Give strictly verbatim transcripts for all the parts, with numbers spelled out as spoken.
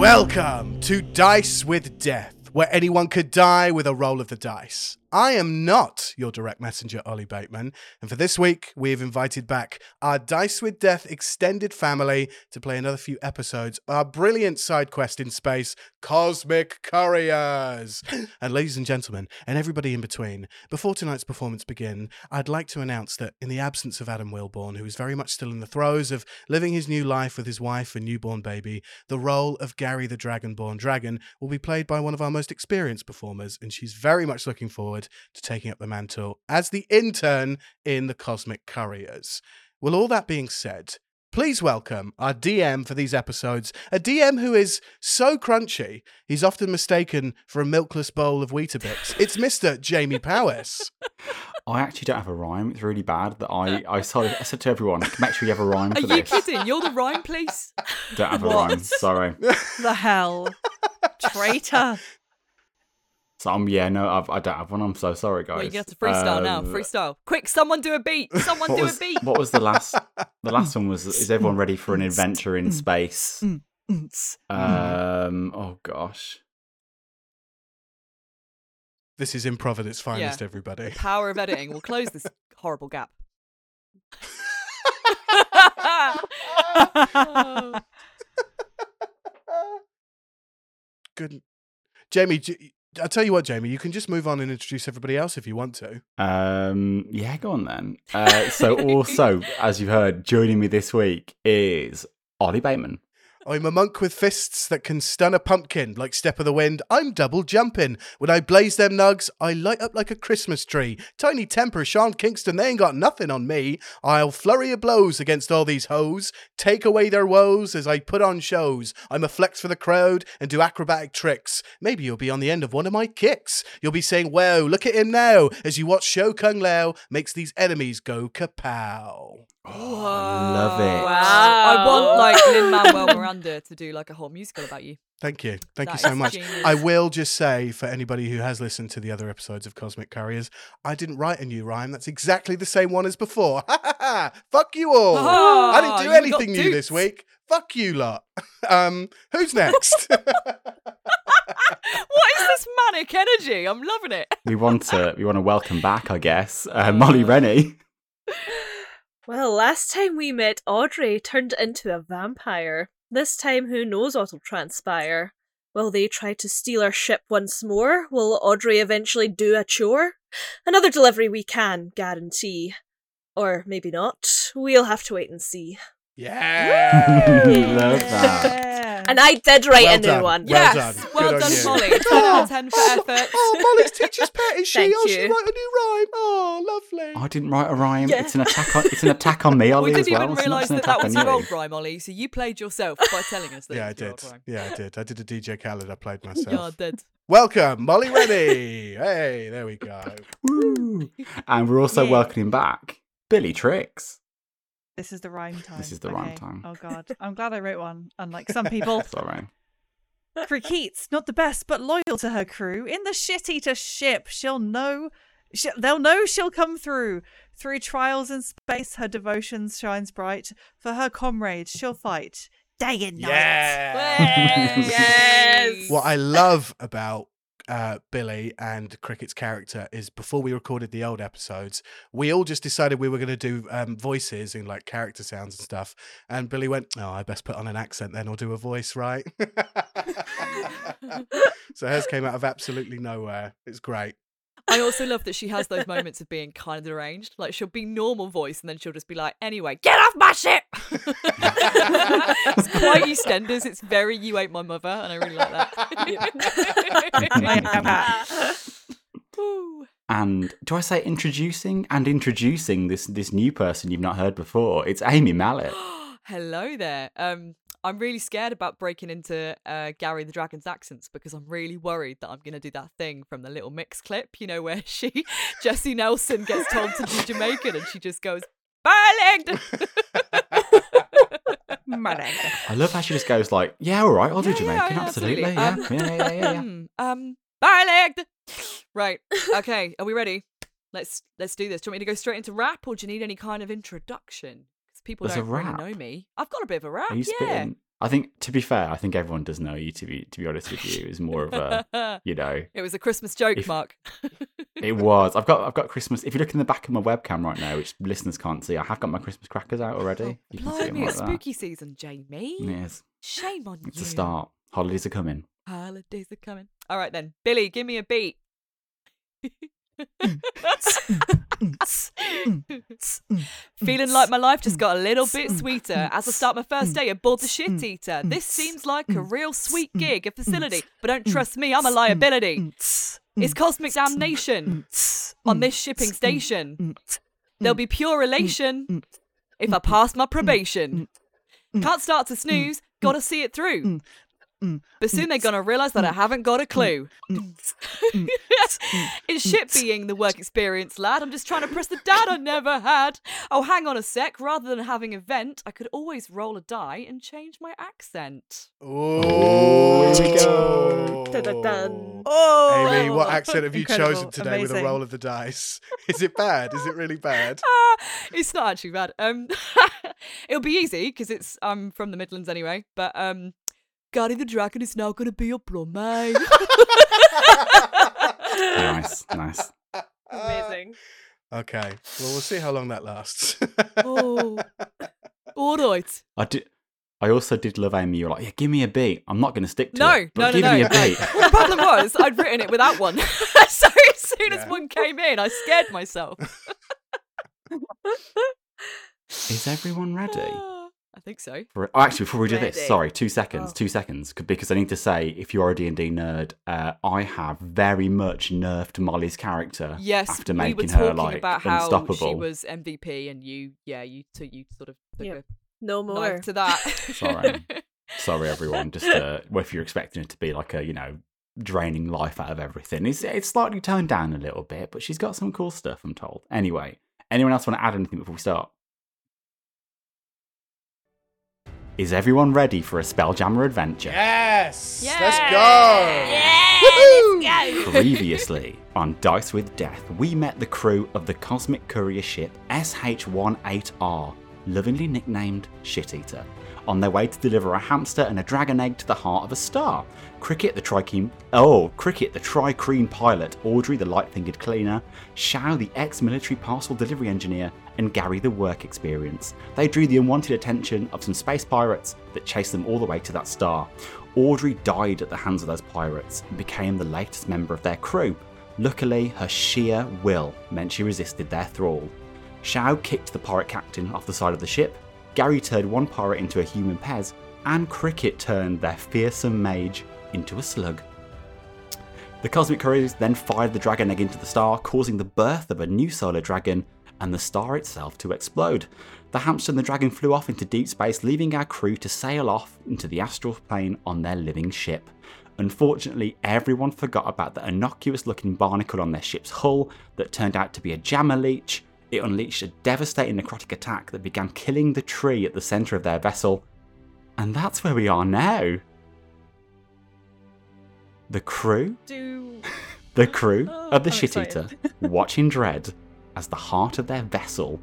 Welcome to Dice with Death, where anyone could die with a roll of the dice. I am not your direct messenger, Ollie Bateman, and for this week, we've invited back our Dice with Death extended family to play another few episodes of our brilliant side quest in space, Cosmic Couriers. And ladies and gentlemen, and everybody in between, before tonight's performance begins, I'd like to announce that in the absence of Adam Wilborn, who is very much still in the throes of living his new life with his wife and newborn baby, the role of Gary the Dragonborn Dragon will be played by one of our most experienced performers, and she's very much looking forward to taking up the mantle as the intern in the Cosmic Couriers. Well, all that being said, please welcome our D M for these episodes, a D M who is so crunchy, he's often mistaken for a milkless bowl of Weetabix. It's Mister Jamie Powis. I actually don't have a rhyme. It's really bad that I, I, said, I said to everyone, make sure you have a rhyme for this. Are you kidding? You're the rhyme police? Don't have a what? rhyme, sorry. The hell? Traitor. So um, yeah, no, I've, I don't have one. I'm so sorry, guys. Well, you get to freestyle um, now. Freestyle, quick! Someone do a beat. Someone do was, a beat. What was the last? The last one was. Is everyone ready for an adventure in space? um. Oh gosh. This is improv at its finest, yeah. Everybody. The power of editing will close this horrible gap. Good, Jamie. Do you, I'll tell you what, Jamie, you can just move on and introduce everybody else if you want to. Um, yeah, go on then. Uh, so also, as you've heard, joining me this week is Ollie Bateman. I'm a monk with fists that can stun a pumpkin like Step of the Wind. I'm double jumping. When I blaze them nugs, I light up like a Christmas tree. Tiny temper, Sean Kingston, they ain't got nothing on me. I'll flurry of blows against all these hoes, take away their woes as I put on shows. I'm a flex for the crowd and do acrobatic tricks. Maybe you'll be on the end of one of my kicks. You'll be saying, wow, look at him now, as you watch Shou Kung Lao makes these enemies go kapow. Oh, I love it. Wow. I want like Lin-Manuel Miranda to do like a whole musical about you. Thank you. Thank that you so much. Genius. I will just say for anybody who has listened to the other episodes of Cosmic Couriers, I didn't write a new rhyme. That's exactly the same one as before. Ha ha ha. Fuck you all. Oh, I didn't do anything new this week. Fuck you lot. Um, who's next? What is this manic energy? I'm loving it. We want to we want to welcome back, I guess, uh, Molly Rennie. Well, last time we met, Audrey turned into a vampire. This time, who knows what'll transpire? Will they try to steal our ship once more? Will Audrey eventually do a chore? Another delivery we can guarantee. Or maybe not. We'll have to wait and see. Yeah! Love that. And I did write well a new done. one. Well yes! Done. Well Good done, on Molly. ten out of ten for effort. Oh, Molly's teacher's pet, is she? Thank oh, you. She wrote a new rhyme. Oh, lovely. I didn't write a rhyme. Yeah. It's an attack on, it's an attack on me, Ollie, we didn't as well. even realise that that was your old rhyme, Ollie, so you played yourself by telling us that. Yeah, I did. Yeah, I did. I did a D J Khaled. I played myself. Yeah, I did. Welcome, Molly Rennie. Hey, there we go. Woo. And we're also yeah. welcoming back Billie Trixx. This is the rhyme time. This is the okay. rhyme time. Oh, God. I'm glad I wrote one, unlike some people. It's all right. Criquete's not the best, but loyal to her crew. In the Shit Eater ship, she'll know... She, they'll know she'll come through. Through trials in space, her devotion shines bright. For her comrades, she'll fight day and night. Yeah. Yes! What I love about... Uh, Billy and Criquete's character is before we recorded the old episodes, we all just decided we were going to do um, voices and like character sounds and stuff. And Billy went, oh, I best put on an accent then or do a voice, right? So hers came out of absolutely nowhere. It's great. I also love that she has those moments of being kind of deranged. Like she'll be normal voice and then she'll just be like, anyway, get off my ship. It's quite EastEnders. It's very You Ain't My Mother. And I really like that. And do I say introducing and introducing this, this new person you've not heard before? It's Amy Mallett. Hello there. Um, I'm really scared about breaking into uh, Gary the Dragon's accents because I'm really worried that I'm going to do that thing from the Little Mix clip, you know, where she, Jessie Nelson gets told to do Jamaican and she just goes, Berlin! I love how she just goes like, yeah, all right, I'll do yeah, Jamaican, yeah, absolutely. absolutely. Um, yeah, yeah, yeah, yeah. yeah. Um, Berlin! Right, okay, are we ready? Let's let's do this. Do you want me to go straight into rap or do you need any kind of introduction? People There's don't really know me. I've got a bit of a rap, yeah. Spitting? I think, to be fair, I think everyone does know you, to be to be honest with you. It was more of a, you know... It was a Christmas joke, if, Mark. It was. I've got I've got Christmas... If you look in the back of my webcam right now, which listeners can't see, I have got my Christmas crackers out already. You can see them like that. Spooky season, Jamie. It is. Shame on you. It's a start. Holidays are coming. Holidays are coming. All right, then. Billy, give me a beat. Feeling like my life just got a little bit sweeter as I start my first day aboard the Shit Eater. This seems like a real sweet gig, a facility, but don't trust me, I'm a liability. It's cosmic damnation on this shipping station. There'll be pure elation if I pass my probation. Can't start to snooze, gotta see it through. But soon they're going to realise that I haven't got a clue. It's shit being the work experience, lad. I'm just trying to press the dad I never had. Oh, hang on a sec. Rather than having a vent, I could always roll a die and change my accent. Oh, here we go. Dun-dun-dun. Oh, Amy, what accent have you incredible, chosen today amazing. With a roll of the dice? Is it bad? Is it really bad? Uh, it's not actually bad. Um, it'll be easy because it's I'm from the Midlands anyway, but... um. Gary the Dragon is now going to be your plumber. Nice, nice. Amazing. Okay, well, we'll see how long that lasts. Oh, all right. I, do, I also did love Amy. You were like, yeah, give me a beat. I'm not going to stick to no, it, but no, give no, me no. a beat. Well, the problem was I'd written it without one. So as soon yeah. as one came in, I scared myself. Is everyone ready? I think so. For, oh, actually, before we do Ready. this, sorry, two seconds, oh. two seconds, because I need to say, if you are a D and D nerd, uh, I have very much nerfed Molly's character. Yes, after making we were talking her like about how unstoppable. She was M V P, and you, yeah, you, t- you sort of took yeah. a no more knife to that. Sorry, sorry, everyone. Just uh, if you're expecting it to be like a, you know, draining life out of everything, it's it's slightly toned down a little bit, but she's got some cool stuff, I'm told. Anyway, anyone else want to add anything before we start? Is everyone ready for a Spelljammer adventure? Yes! Yeah! Let's go! Yeah! Let's go! Previously on Dice with Death, we met the crew of the Cosmic Courier ship S H eighteen R, lovingly nicknamed Shit Eater, on their way to deliver a hamster and a dragon egg to the heart of a star. Criquete the Tricreen oh, Criquete the Tricreen pilot, Audrey the light-fingered cleaner, Xiao the ex-military parcel delivery engineer, and Gary the work experience. They drew the unwanted attention of some space pirates that chased them all the way to that star. Audrey died at the hands of those pirates and became the latest member of their crew. Luckily, her sheer will meant she resisted their thrall. Xiao kicked the pirate captain off the side of the ship, Gary turned one pirate into a human Pez, and Criquete turned their fearsome mage into a slug. The Cosmic Couriers then fired the dragon egg into the star, causing the birth of a new solar dragon and the star itself to explode. The hamster and the dragon flew off into deep space, leaving our crew to sail off into the astral plane on their living ship. Unfortunately, everyone forgot about the innocuous-looking barnacle on their ship's hull that turned out to be a jammer leech. It unleashed a devastating necrotic attack that began killing the tree at the centre of their vessel. And that's where we are now. The crew, Do... the crew oh, of the I'm Shit Eater watch in dread as the heart of their vessel,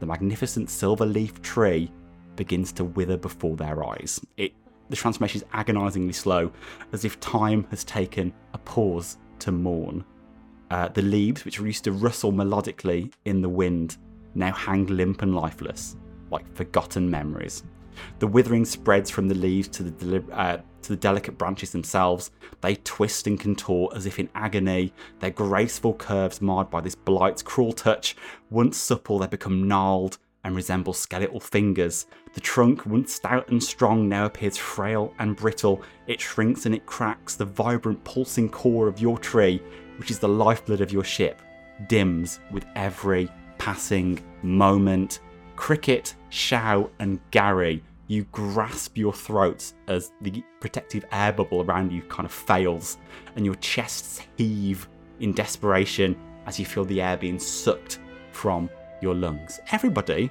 the magnificent silver leaf tree, begins to wither before their eyes. It, the transformation is agonisingly slow, as if time has taken a pause to mourn. Uh, the leaves, which used to rustle melodically in the wind, now hang limp and lifeless, like forgotten memories. The withering spreads from the leaves to the, deli- uh, to the delicate branches themselves. They twist and contort as if in agony, their graceful curves marred by this blight's cruel touch. Once supple, they become gnarled and resemble skeletal fingers. The trunk, once stout and strong, now appears frail and brittle. It shrinks and it cracks. The vibrant, pulsing core of your tree, which is the lifeblood of your ship, dims with every passing moment. Criquete, Xiao, and Gary, you grasp your throats as the protective air bubble around you kind of fails, and your chests heave in desperation as you feel the air being sucked from your lungs. Everybody,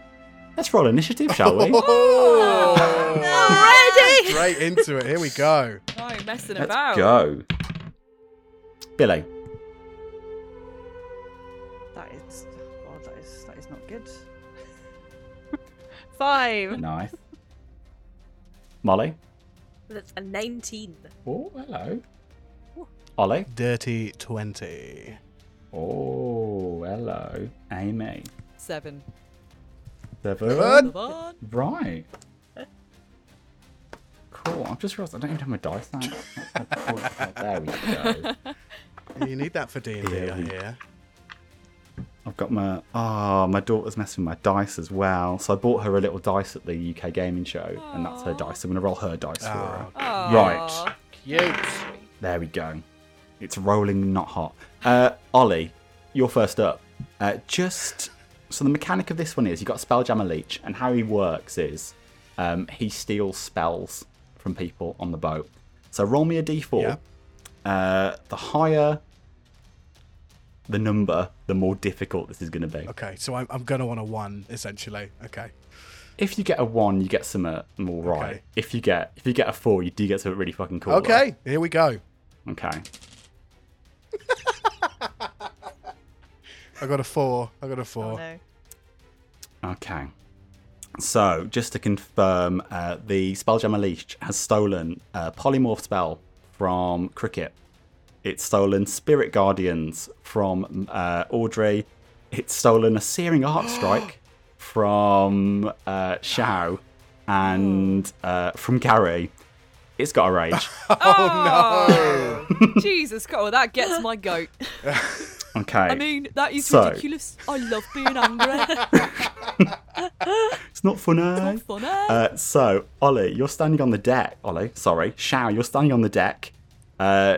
let's roll initiative, shall we? Oh, already! Straight into it. Here we go. Oh, you're messing let's about. Go, Billy. Good. Five. Nice. Molly? That's a nineteen. Oh, hello. Ooh. Ollie? Dirty twenty. Oh, hello. Amy? Seven. Seven? Seven. Right. Cool. I've just realised I don't even have my dice now. There we go. You need that for D and D, yeah. I hear. I've got my... Ah, oh, my daughter's messing with my dice as well. So I bought her a little dice at the U K Gaming Show, aww, and that's her dice. I'm going to roll her dice oh, for her. Aww. Right. Cute. There we go. It's rolling, not hot. Uh, Ollie, you're first up. Uh, just... So the mechanic of this one is you've got Spelljammer Leech, and how he works is um, he steals spells from people on the boat. So roll me a d four. Yeah. Uh, the higher the number, the more difficult this is going to be. Okay, so I'm, I'm going to want a one, essentially. Okay. If you get a one, you get some uh, more right. Okay. If you get if you get a four, you do get something really fucking cool. Okay, right? Here we go. Okay. I got a four. I got a four. Oh, no. Okay. So, just to confirm, uh, the Spelljammer Leech has stolen a polymorph spell from Criquete. It's stolen Spirit Guardians from uh, Audrey. It's stolen a Searing Arc Strike from uh, Xiao and uh, from Gary. It's got a rage. Oh, no. Jesus God, that gets my goat. Okay. I mean, that is so ridiculous. I love being angry. It's not funny. It's not funny. Uh, so, Ollie, you're standing on the deck. Ollie, sorry. Xiao, you're standing on the deck. Uh,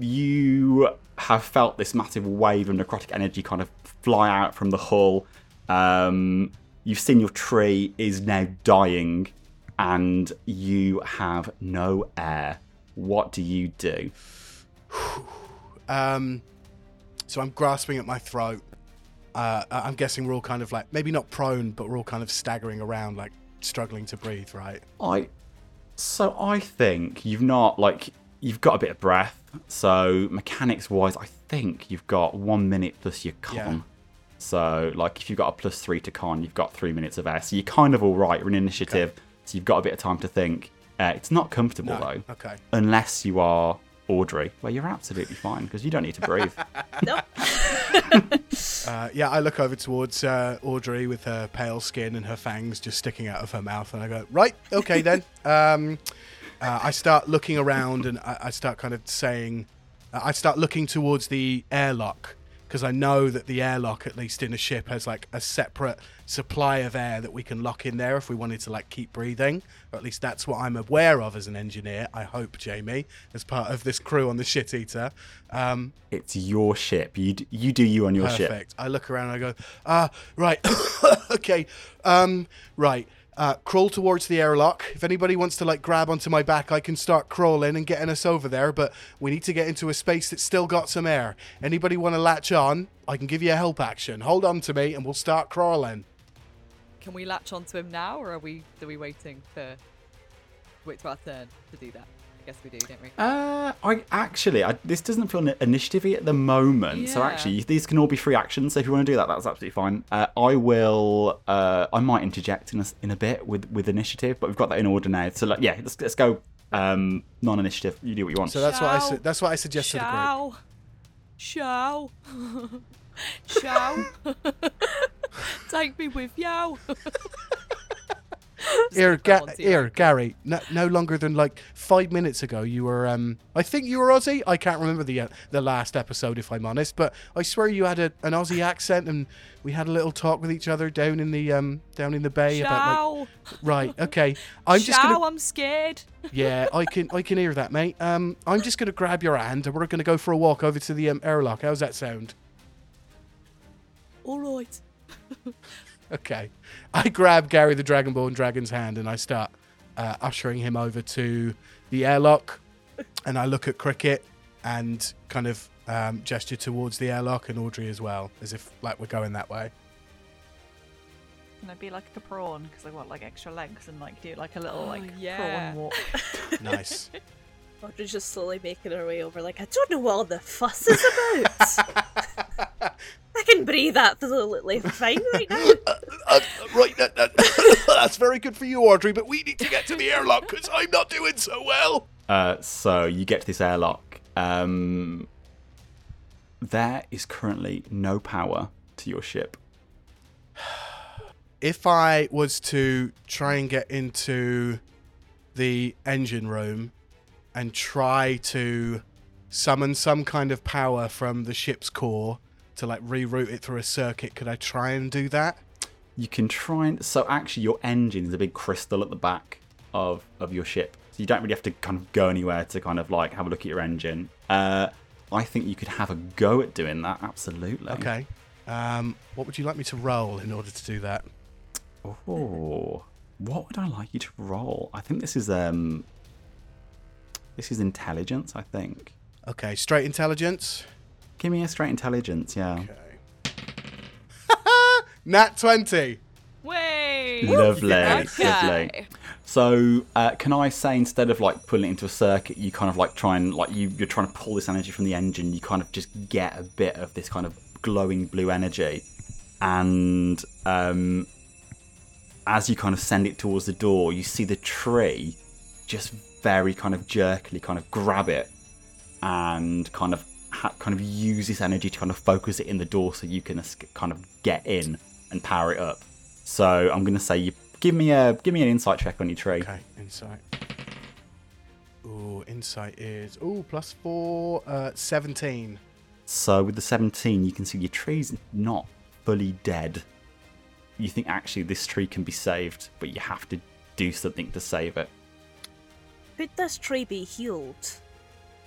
you have felt this massive wave of necrotic energy kind of fly out from the hull. Um, you've seen your tree is now dying, and you have no air. What do you do? um... So I'm grasping at my throat. Uh, I'm guessing we're all kind of like, maybe not prone, but we're all kind of staggering around, like struggling to breathe, right? I, so I think you've not, like, you've got a bit of breath. So mechanics wise, I think you've got one minute plus your con. Yeah. So like if you've got a plus three to con, you've got three minutes of air. So you're kind of all right. You're an initiative. Okay. So you've got a bit of time to think. Uh, it's not comfortable no. though. Okay. Unless you are Audrey, well, you're absolutely fine because you don't need to breathe. Nope. uh, yeah, I look over towards uh, Audrey with her pale skin and her fangs just sticking out of her mouth, and I go, right, okay then. Um, uh, I start looking around, and I, I start kind of saying, uh, I start looking towards the airlock, because I know that the airlock, at least in a ship, has like a separate supply of air that we can lock in there if we wanted to like keep breathing. Or at least that's what I'm aware of as an engineer, I hope, Jamie, as part of this crew on the Shit Eater. Um, it's your ship. You d- you do you on your perfect. ship. Perfect. I look around and I go, ah, right, okay, um, right. Uh, crawl towards the airlock. If anybody wants to like grab onto my back, I can start crawling and getting us over there, but we need to get into a space that's still got some air. Anybody want to latch on? I can give you a help action. Hold on to me and we'll start crawling. Can we latch onto him now, or are we are we waiting for wait for our turn to do that? I guess we do, don't we? Uh, I actually, I, this doesn't feel initiative-y at the moment, yeah. So actually these can all be free actions, so if you want to do that, that's absolutely fine. Uh, I will, uh, I might interject in a, in a bit with, with initiative, but we've got that in order now, so like, yeah, let's let's go um, non-initiative, you do what you want. So that's, what I, su- that's what I suggest Shall. to the group. Shall. Shall. Take me with you. Here, Ga- here, Gary. No, no longer than like five minutes ago, you were. Um, I think you were Aussie. I can't remember the uh, the last episode, if I'm honest. But I swear you had a, an Aussie accent, and we had a little talk with each other down in the um down in the bay. Show. About like, right. Okay. I'm Show, just. Gonna... I'm scared. Yeah, I can I can hear that, mate. Um, I'm just gonna grab your hand, and we're gonna go for a walk over to the um, airlock. How's that sound? All right. Okay, I grab Gary the Dragonborn Dragon's hand and I start uh, ushering him over to the airlock, and I look at Criquete and kind of um, gesture towards the airlock, and Audrey as well, as if like we're going that way. Can I be like a prawn, because I want like extra legs and like do like a little like oh, yeah. prawn walk? Nice. Audrey's just slowly making her way over like, I don't know what all the fuss is about. I can breathe absolutely fine right now. uh, right, that, that, that's very good for you, Audrey, but we need to get to the airlock because I'm not doing so well. Uh, so you get to this airlock. Um, there is currently no power to your ship. If I was to try and get into the engine room and try to summon some kind of power from the ship's core to like reroute it through a circuit, could I try and do that? You can try and... So actually your engine is a big crystal at the back of, of your ship. So you don't really have to kind of go anywhere to kind of like have a look at your engine. Uh, I think you could have a go at doing that, absolutely. Okay. Um, what would you like me to roll in order to do that? Oh, what would I like you to roll? I think this is um, this is intelligence, I think. Okay, straight intelligence? Give me a straight intelligence, yeah. Okay. Nat twenty. Way. Lovely, okay. Lovely. So uh, can I say, instead of like pulling it into a circuit, you kind of like try and like you, you're trying to pull this energy from the engine, you kind of just get a bit of this kind of glowing blue energy, and um, as you kind of send it towards the door, you see the tree just very kind of jerkily kind of grab it and kind of ha- kind of use this energy to kind of focus it in the door so you can kind of get in and power it up. So I'm gonna say you give me a give me an insight check on your tree. Okay, insight. Ooh, insight is ooh plus four, uh, seventeen. So with the seventeen, you can see your tree's not fully dead. You think actually this tree can be saved, but you have to do something to save it. Could this tree be healed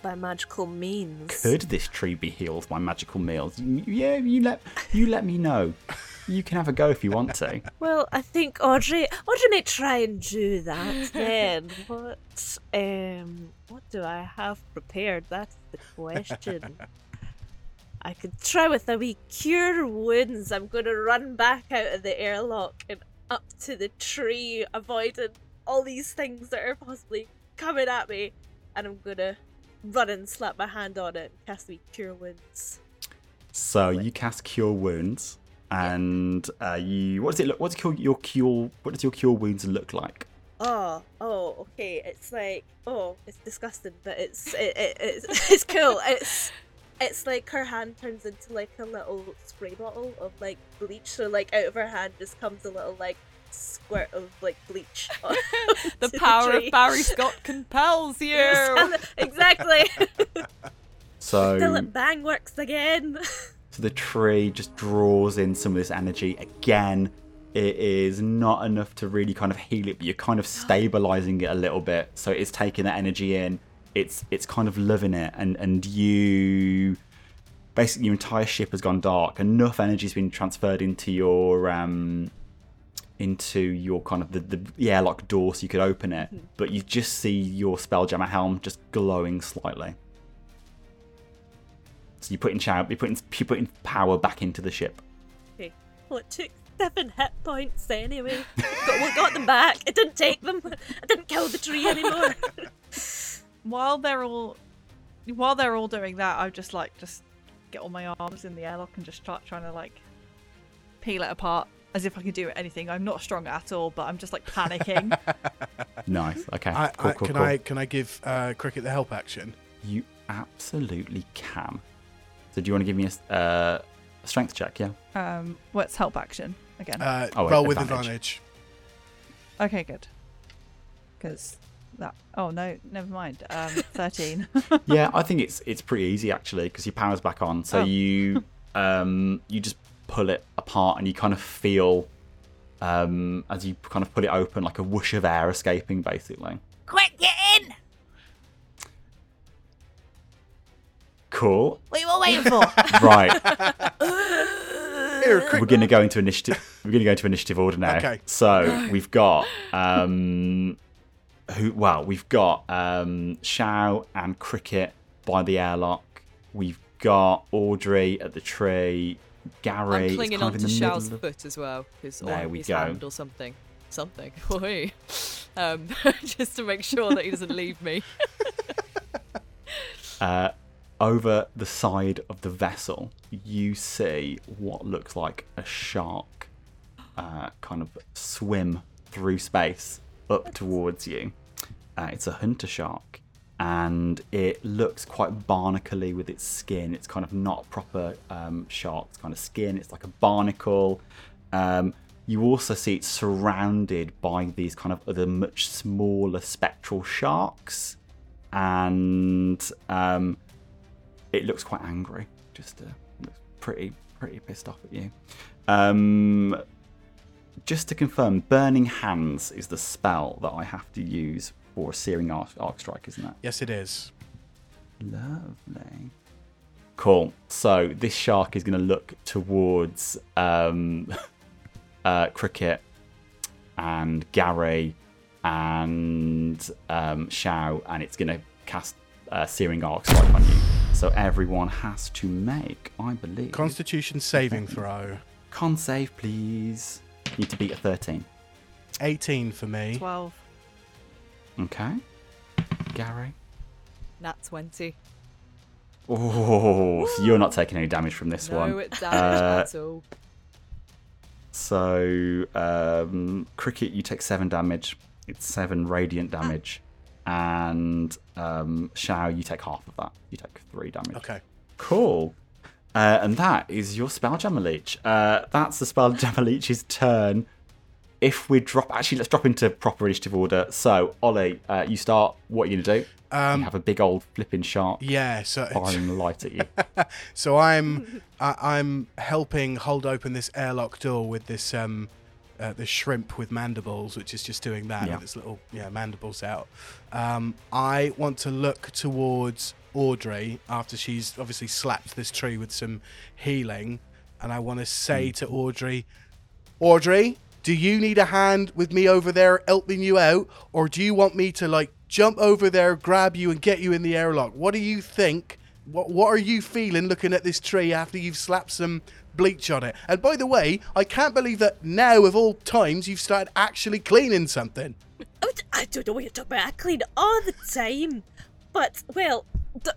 by magical means? Could this tree be healed by magical means? Yeah, you let you let me know. You can have a go if you want to. Well, I think Audrey, Audrey may try and do that then. What um, what do I have prepared? That's the question. I could try with a wee cure wounds. I'm going to run back out of the airlock and up to the tree, avoiding all these things that are possibly coming at me. And I'm going to run and slap my hand on it and cast a wee cure wounds. So you cast cure wounds, and uh, you what does it look? What's your cure? What does your cure wounds look like? Oh, oh, okay. It's like oh, it's disgusting, but it's it, it it's it's cool. It's It's like her hand turns into like a little spray bottle of like bleach. So like out of her hand just comes a little like squirt of like bleach. The power the of Barry Scott compels you. Exactly. So till it bang works again. So the tree just draws in some of this energy again. It is not enough to really kind of heal it, but you're kind of stabilizing it a little bit. So it's taking that energy in. It's it's kind of loving it, and, and you basically your entire ship has gone dark. Enough energy's been transferred into your um into your kind of the, the, the airlock door so you could open it, mm-hmm. but you just see your Spelljammer helm just glowing slightly. So you put in shower, you put in you put in power back into the ship. Okay, well it took seven hit points anyway, but we got them back. It didn't take them. I didn't kill the tree anymore. While they're all, while they're all doing that, I just like just get all my arms in the airlock and just start trying to like peel it apart as if I could do anything. I'm not strong at all, but I'm just like panicking. Nice. Okay. I, cool, I, cool, can cool. I can I give uh, Criquete the help action? You absolutely can. So do you want to give me a uh, strength check? Yeah. Um. What's help action again? Uh, oh, roll with advantage. advantage. Okay. Good. Because. That. Oh no, never mind. Um, thirteen. Yeah, I think it's it's pretty easy actually because your power's back on, so oh. you um, you just pull it apart and you kind of feel um, as you kind of pull it open like a whoosh of air escaping, basically. Quick, get in! Cool. What are you all waiting for? Right. Here, we're gonna go into initiative. We're gonna go into initiative order now. Okay. So we've got. Um, Who, well, we've got um, Xiao and Criquete by the airlock. We've got Audrey at the tree. Gary. I'm clinging on to Xiao's foot as well. There we go. Hand or something. Something. um, just to make sure that he doesn't leave me. uh, over the side of the vessel, you see what looks like a shark uh, kind of swim through space up towards you. Uh, it's a hunter shark, and it looks quite barnacle-y with its skin. It's kind of not a proper um, shark's kind of skin. It's like a barnacle. Um, you also see it's surrounded by these kind of other much smaller spectral sharks, and um, it looks quite angry. Just uh, looks pretty, pretty pissed off at you. Um, just to confirm, Burning Hands is the spell that I have to use for a Searing arc, arc Strike, isn't it? Yes, it is. Lovely. Cool. So this shark is going to look towards um, uh, Criquete and Gary and um, Xiao, and it's going to cast uh, Searing Arc Strike on you. So everyone has to make, I believe... Constitution saving throw. Con save, please. You need to beat a thirteen. eighteen for me. twelve. Okay. Gary? Nat twenty. Oh, so you're not taking any damage from this no, one. No damage uh, at all. So, um, Criquete, you take seven damage. It's seven radiant damage. Ah. And um, Xiao, you take half of that. You take three damage. Okay. Cool. Uh, and that is your spell, Jamalich. Uh, that's the spell Jamalich's turn. If we drop... Actually, let's drop into proper initiative order. So, Ollie, uh, you start. What are you going to do? Um, you have a big old flipping shark yeah, so, firing the light at you. So I'm I, I'm helping hold open this airlock door with this um uh, this shrimp with mandibles, which is just doing that, yeah. with its little yeah mandibles out. Um, I want to look towards Audrey after she's obviously slapped this tree with some healing, and I want to say mm. to Audrey, Audrey... do you need a hand with me over there helping you out? Or do you want me to, like, jump over there, grab you, and get you in the airlock? What do you think? What What are you feeling looking at this tree after you've slapped some bleach on it? And by the way, I can't believe that now, of all times, you've started actually cleaning something. I don't know what you're talking about. I clean all the time. But, well,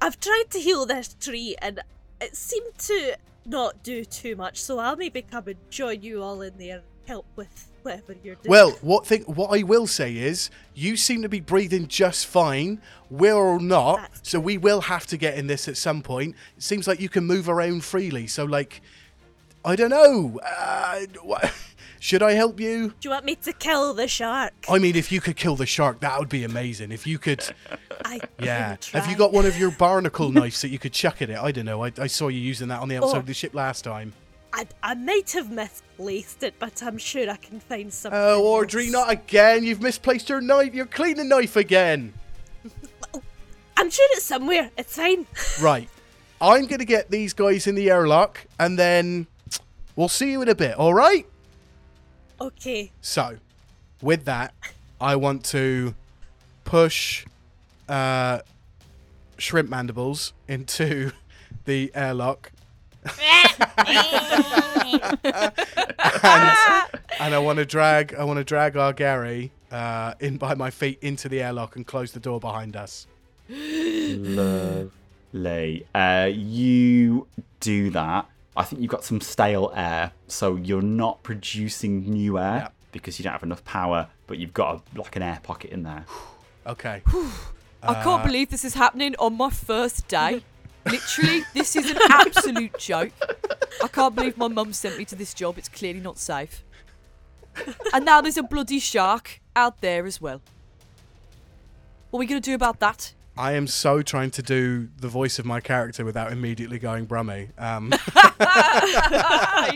I've tried to heal this tree, and it seemed to not do too much. So I'll maybe come and join you all in there. Help with whatever you're doing. Well, what thing? What I will say is, you seem to be breathing just fine, will or not. That's so we will have to get in this at some point. It seems like you can move around freely. So, like, I don't know. Uh, what, should I help you? Do you want me to kill the shark? I mean, if you could kill the shark, that would be amazing. If you could, I yeah. Try. Have you got one of your barnacle knives that you could chuck at it? I don't know. I, I saw you using that on the outside oh. of the ship last time. I, I might have misplaced it, but I'm sure I can find something. Oh, Audrey, else. Not again. You've misplaced your knife. You're cleaning knife again. I'm sure it's somewhere. It's fine. Right. I'm going to get these guys in the airlock, and then we'll see you in a bit, all right? Okay. So, with that, I want to push uh, shrimp mandibles into the airlock. and, and I want to drag, I want to drag our Gary uh, in by my feet into the airlock and close the door behind us. Lovely. Uh, you do that. I think you've got some stale air, so you're not producing new air yep. because you don't have enough power. But you've got a, like an air pocket in there. Okay. Uh, I can't believe this is happening on my first day. Literally, this is an absolute joke. I can't believe my mum sent me to this job. It's clearly not safe. And now there's a bloody shark out there as well. What are we going to do about that? I am so trying to do the voice of my character without immediately going Brummy. Um. you,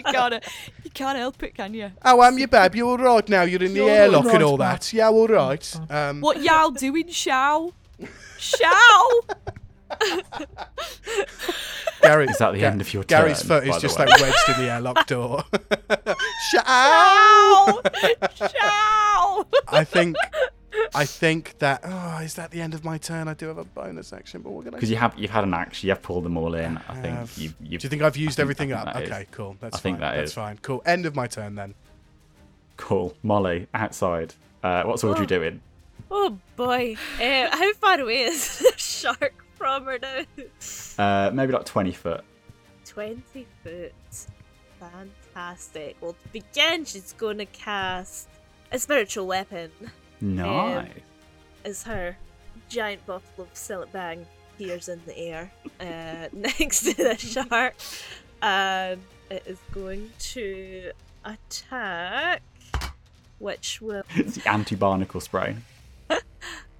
can't, you can't help it, can you? Oh, am you, babe? You all right now? You're in the You're airlock right, and all that? Man. Yeah, all right. Um. What y'all doing, Xiao? Xiao? Gary, is that the G- end of your Gary's turn, foot is just like wedged in the airlock door. Shout! Shout! I think, I think that. Oh, is that the end of my turn? I do have a bonus action, but we're gonna. Because you have, you've had an action. You've pulled them all in. I, I think. Have... You've, you've, do you think I've used think everything up? Okay, is. Cool. That's I fine. Think that That's is. fine. Cool. End of my turn then. Cool, Molly. Outside. Uh, what's Audrey oh. doing? Oh boy! Uh, how far away is the shark? From or no? Uh, maybe like twenty foot. twenty foot. Fantastic. fantastic. Well, to begin, she's going to cast a spiritual weapon. Nice. Um, as her giant bottle of Silent Bang appears in the air uh, next to the shark. And it is going to attack, which will... It's the anti-barnacle spray.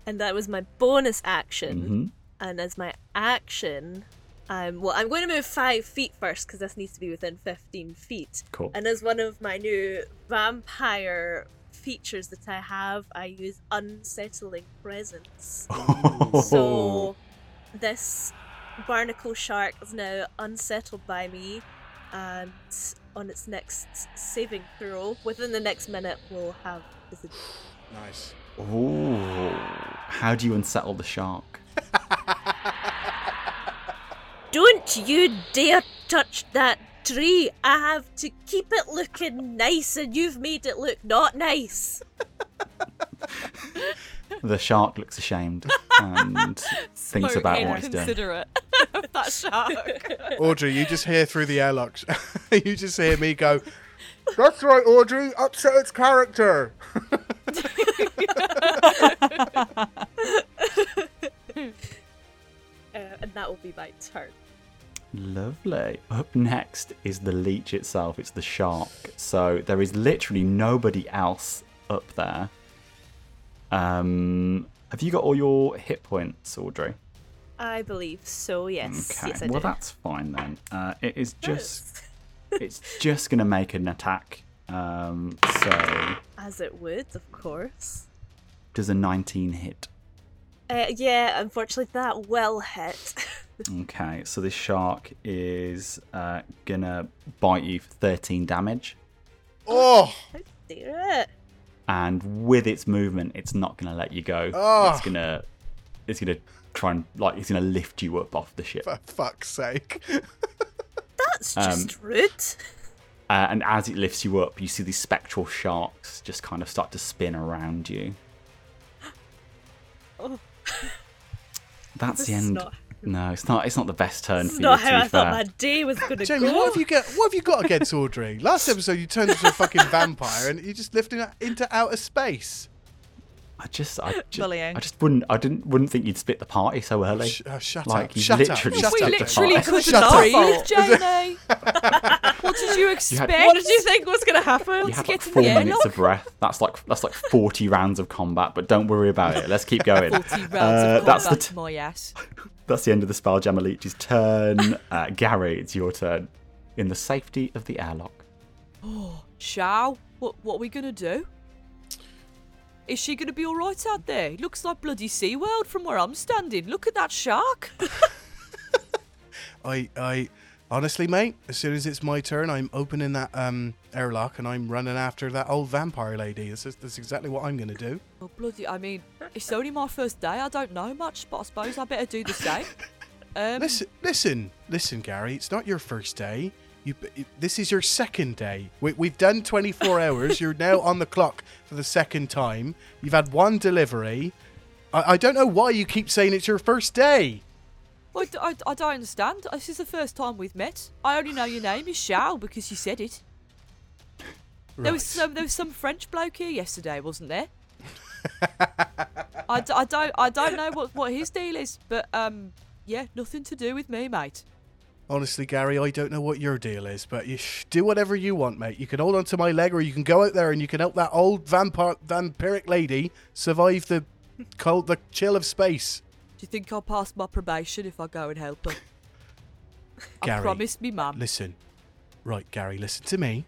And that was my bonus action. Mm-hmm. And as my action... Um, well, I'm going to move five feet first because this needs to be within fifteen feet. Cool. And as one of my new vampire features that I have, I use Unsettling Presence. Oh. So this barnacle shark is now unsettled by me, and on its next saving throw, within the next minute, we'll have disadvantage. Nice. Oh, how do you unsettle the shark? Don't you dare touch that tree. I have to keep it looking nice, and you've made it look not nice. The shark looks ashamed and thinks about what he's doing. Inconsiderate of that shark. Audrey, you just hear through the airlocks. You just hear me go, "That's right, Audrey, upset its character." Uh, and that will be my turn. Lovely. Up next is the leech itself. It's the shark. So there is literally nobody else up there. Um, have you got all your hit points, Audrey? I believe so. Yes. Okay. Yes, I well, do. That's fine then. Uh, it is just. It's just going to make an attack. Um, so. As it would, of course. Does a nineteen hit? Uh, yeah, unfortunately that will hit. Okay, so this shark is uh, gonna bite you for thirteen damage. Oh! How dare it! And with its movement, it's not gonna let you go. Oh. It's gonna, it's gonna try and like, it's gonna lift you up off the ship. For fuck's sake! That's just um, rude. Uh, and as it lifts you up, you see these spectral sharks just kind of start to spin around you. Oh. That's this the end. Not... No, it's not. It's not the best turn this for you. That's not how I fair. Thought my day was going to go. Jamie, what have you got? What have you got against Audrey? Last episode, you turned into a fucking vampire, and you're just lifting her into outer space. I just, I just, Bullying. I just wouldn't. I didn't. Wouldn't think you'd split the party so early. Sh- uh, shut like, up! You shut literally up! Shut we up literally the could not. Jamie, what did you expect? You had, what did you think was going to happen? You had to like get four in the minutes airlock? Of breath. That's like that's like forty rounds of combat. But don't worry about it. Let's keep going. forty rounds uh, of that's combat. The t- More yes. That's the end of the spell. Jamalich's turn. Uh, Gary, it's your turn. In the safety of the airlock. Oh, Xiao, what what are we gonna do? Is she going to be all right out there? It looks like bloody SeaWorld from where I'm standing. Look at that shark. I, I, honestly, mate, as soon as it's my turn, I'm opening that um, airlock and I'm running after that old vampire lady. That's, that's exactly what I'm going to do. Well, bloody, I mean, it's only my first day. I don't know much, but I suppose I better do the same. Um, listen, listen, listen, Gary, it's not your first day. You, this is your second day. We, we've done twenty-four hours. You're now on the clock for the second time. You've had one delivery. I, I don't know why you keep saying it's your first day. Well, I, I don't understand. This is the first time we've met. I only know your name is Xiao because you said it. Right. There was some, there was some French bloke here yesterday, wasn't there? I, I don't I don't know what, what his deal is, but um, yeah, nothing to do with me, mate. Honestly, Gary, I don't know what your deal is, but you sh- do whatever you want, mate. You can hold on to my leg, or you can go out there and you can help that old vampire, vampiric lady survive the cold, the chill of space. Do you think I'll pass my probation if I go and help her? Gary, I promised me, Mum. Listen. Right, Gary, listen to me.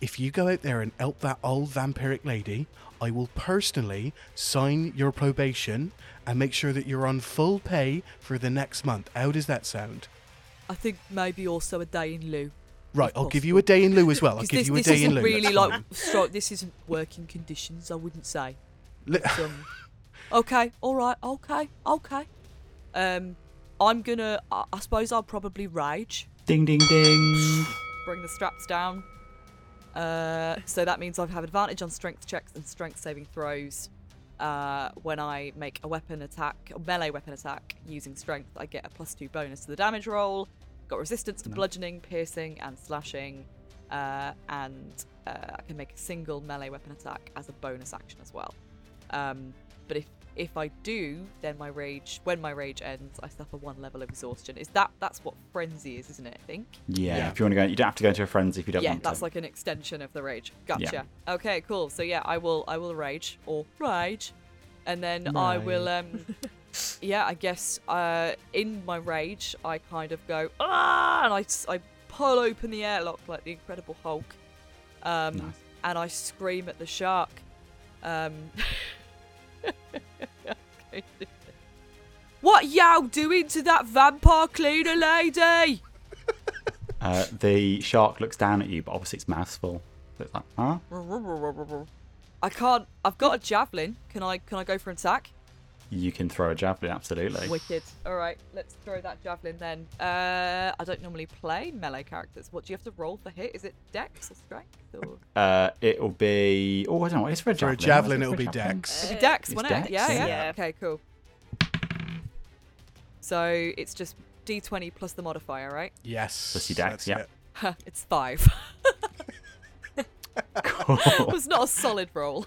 If you go out there and help that old vampiric lady, I will personally sign your probation and make sure that you're on full pay for the next month. How does that sound? I think maybe also a day in lieu. Right, I'll possible. give you a day in lieu as well. I'll give this, you a day in lieu. Really like, start, this isn't working conditions, I wouldn't say. Um, okay, all right, okay, okay. Um, I'm going to, I, I suppose I'll probably rage. Ding, ding, ding. Bring the straps down. Uh, so that means I have advantage on strength checks and strength saving throws. Uh, when I make a weapon attack, a melee weapon attack using strength, I get a plus two bonus to the damage roll. Got resistance to bludgeoning, piercing, and slashing. uh, and uh, I can make a single melee weapon attack as a bonus action as well. Um, but if if I do, then my rage, when my rage ends, I suffer one level of exhaustion. Is that that's what frenzy is, isn't it? I think. Yeah. yeah. If you want to go, you don't have to go into a frenzy if you don't. Yeah, want that's to. Like an extension of the rage. Gotcha. Yeah. Okay, cool. So yeah, I will I will rage or rage, and then no. I will. Um, yeah, I guess uh, in my rage, I kind of go ah, and I I pull open the airlock like the Incredible Hulk, um, nice. and I scream at the shark. Um, what y'all doing to that vampire cleaner lady? Uh, the shark looks down at you, but obviously its mouth's full. So it's like, huh? I can't. I've got a javelin. Can I? Can I go for an attack? You can throw a javelin, absolutely. Wicked. All right, let's throw that javelin then. Uh, I don't normally play melee characters. What do you have to roll for hit? Is it dex or strength? Or? Uh, it'll be. Oh, I don't know. It's for a javelin. For a javelin, it'll be dex. It'll be dex, won't it? Yeah, yeah, yeah. Okay, cool. So it's just d twenty plus the modifier, right? Yes. Plus your dex, yeah. It. It's five. Cool. It was not a solid roll.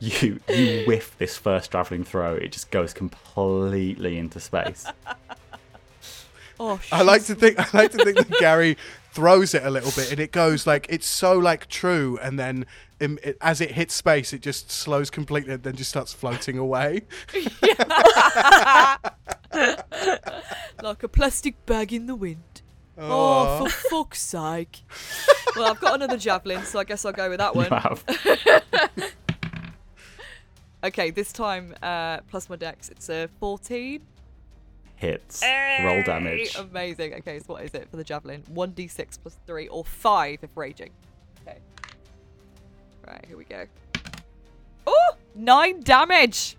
You you whiff this first javelin throw, it just goes completely into space. Oh, I like to think I like to think that Gary throws it a little bit, and it goes like it's so like true, and then it, it, as it hits space, it just slows completely, and then just starts floating away. Like a plastic bag in the wind. Oh. Oh, for fuck's sake! Well, I've got another javelin, so I guess I'll go with that one. You have. Okay, this time, uh, plus my dex, it's a fourteen. Hits. Hey! Roll damage. Amazing. Okay, so what is it for the javelin? one d six plus three, or five if raging. Okay. Right, here we go. Oh, nine damage.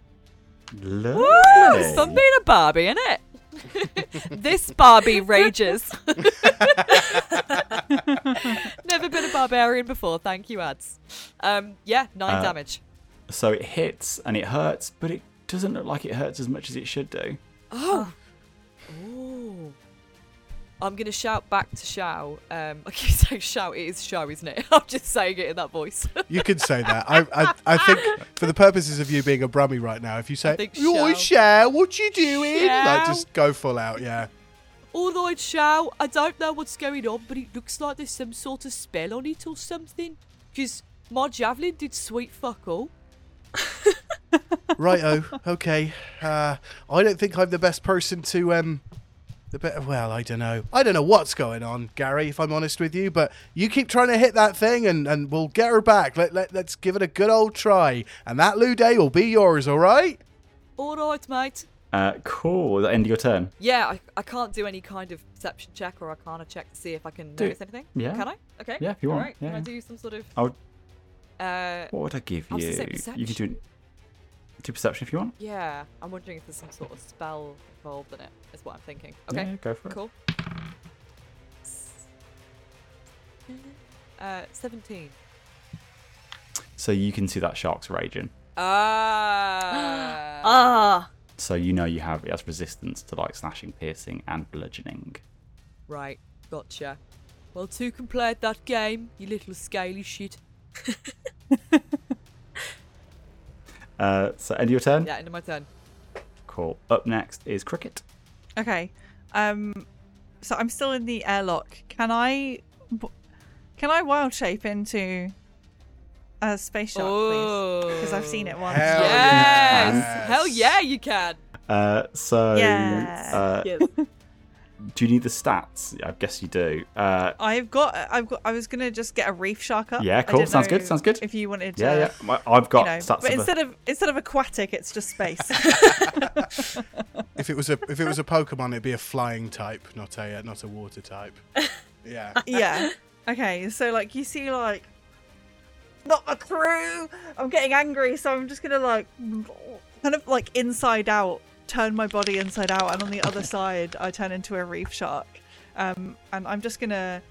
Lovely. Woo! Fun being a Barbie, innit? This Barbie rages. Never been a barbarian before. Thank you, ads. Um, yeah, nine uh, damage. So it hits and it hurts, but it doesn't look like it hurts as much as it should do. Oh. Ooh. I'm going to shout back to Xiao. Um, I keep saying Xiao. It is Xiao, isn't it? I'm just saying it in that voice. You can say that. I I, I think for the purposes of you being a Brummy right now, if you say, "Oi, Xiao, what you doing?" Like, just go full out, yeah. All right, Xiao, I don't know what's going on, but it looks like there's some sort of spell on it or something. Because my javelin did sweet fuck all. Righto, okay. Uh, I don't think I'm the best person to um, the better. Well, I don't know. I don't know what's going on, Gary. If I'm honest with you, but you keep trying to hit that thing, and, and we'll get her back. Let let let's give it a good old try, and that Lude will be yours. All right. All right, mate. Uh, cool. That end of your turn. Yeah, I I can't do any kind of perception check or arcana check to see if I can do, notice anything. Yeah. Can I? Okay. Yeah, if you all want. Right. Yeah. Can I do some sort of? I'll... Uh, what would I give you? You can do an, do perception if you want. Yeah, I'm wondering if there's some sort of spell involved in it. Is what I'm thinking. Okay, yeah, go for it. Cool. Uh, seventeen. So you can see that shark's raging. Ah. Uh, ah. So you know you have it has resistance to like slashing, piercing, and bludgeoning. Right. Gotcha. Well, two can play at that game. You little scaly shit. uh, so end of your turn? Yeah, end of my turn. Cool. Up next is Criquete. Okay. Um, so I'm still in the airlock. Can I can I wild shape into a space shark, oh, please? Because I've seen it once. Hell yes. yes! Hell yeah, you can! Uh, so... Yes. Uh, yes. Do you need the stats? I guess you do. Uh, I've got. I've got. I was gonna just get a reef shark up. Yeah, cool. Sounds good. Sounds good. If you wanted to, yeah, yeah. I've got. You know, stats but of instead a... of instead of aquatic, it's just space. If it was a if it was a Pokemon, it'd be a flying type, not a not a water type. Yeah. Yeah. Okay. So like you see like, not the crew. I'm getting angry, so I'm just gonna like, kind of like inside out. Turn my body inside out, and on the other side I turn into a reef shark, um and I'm just gonna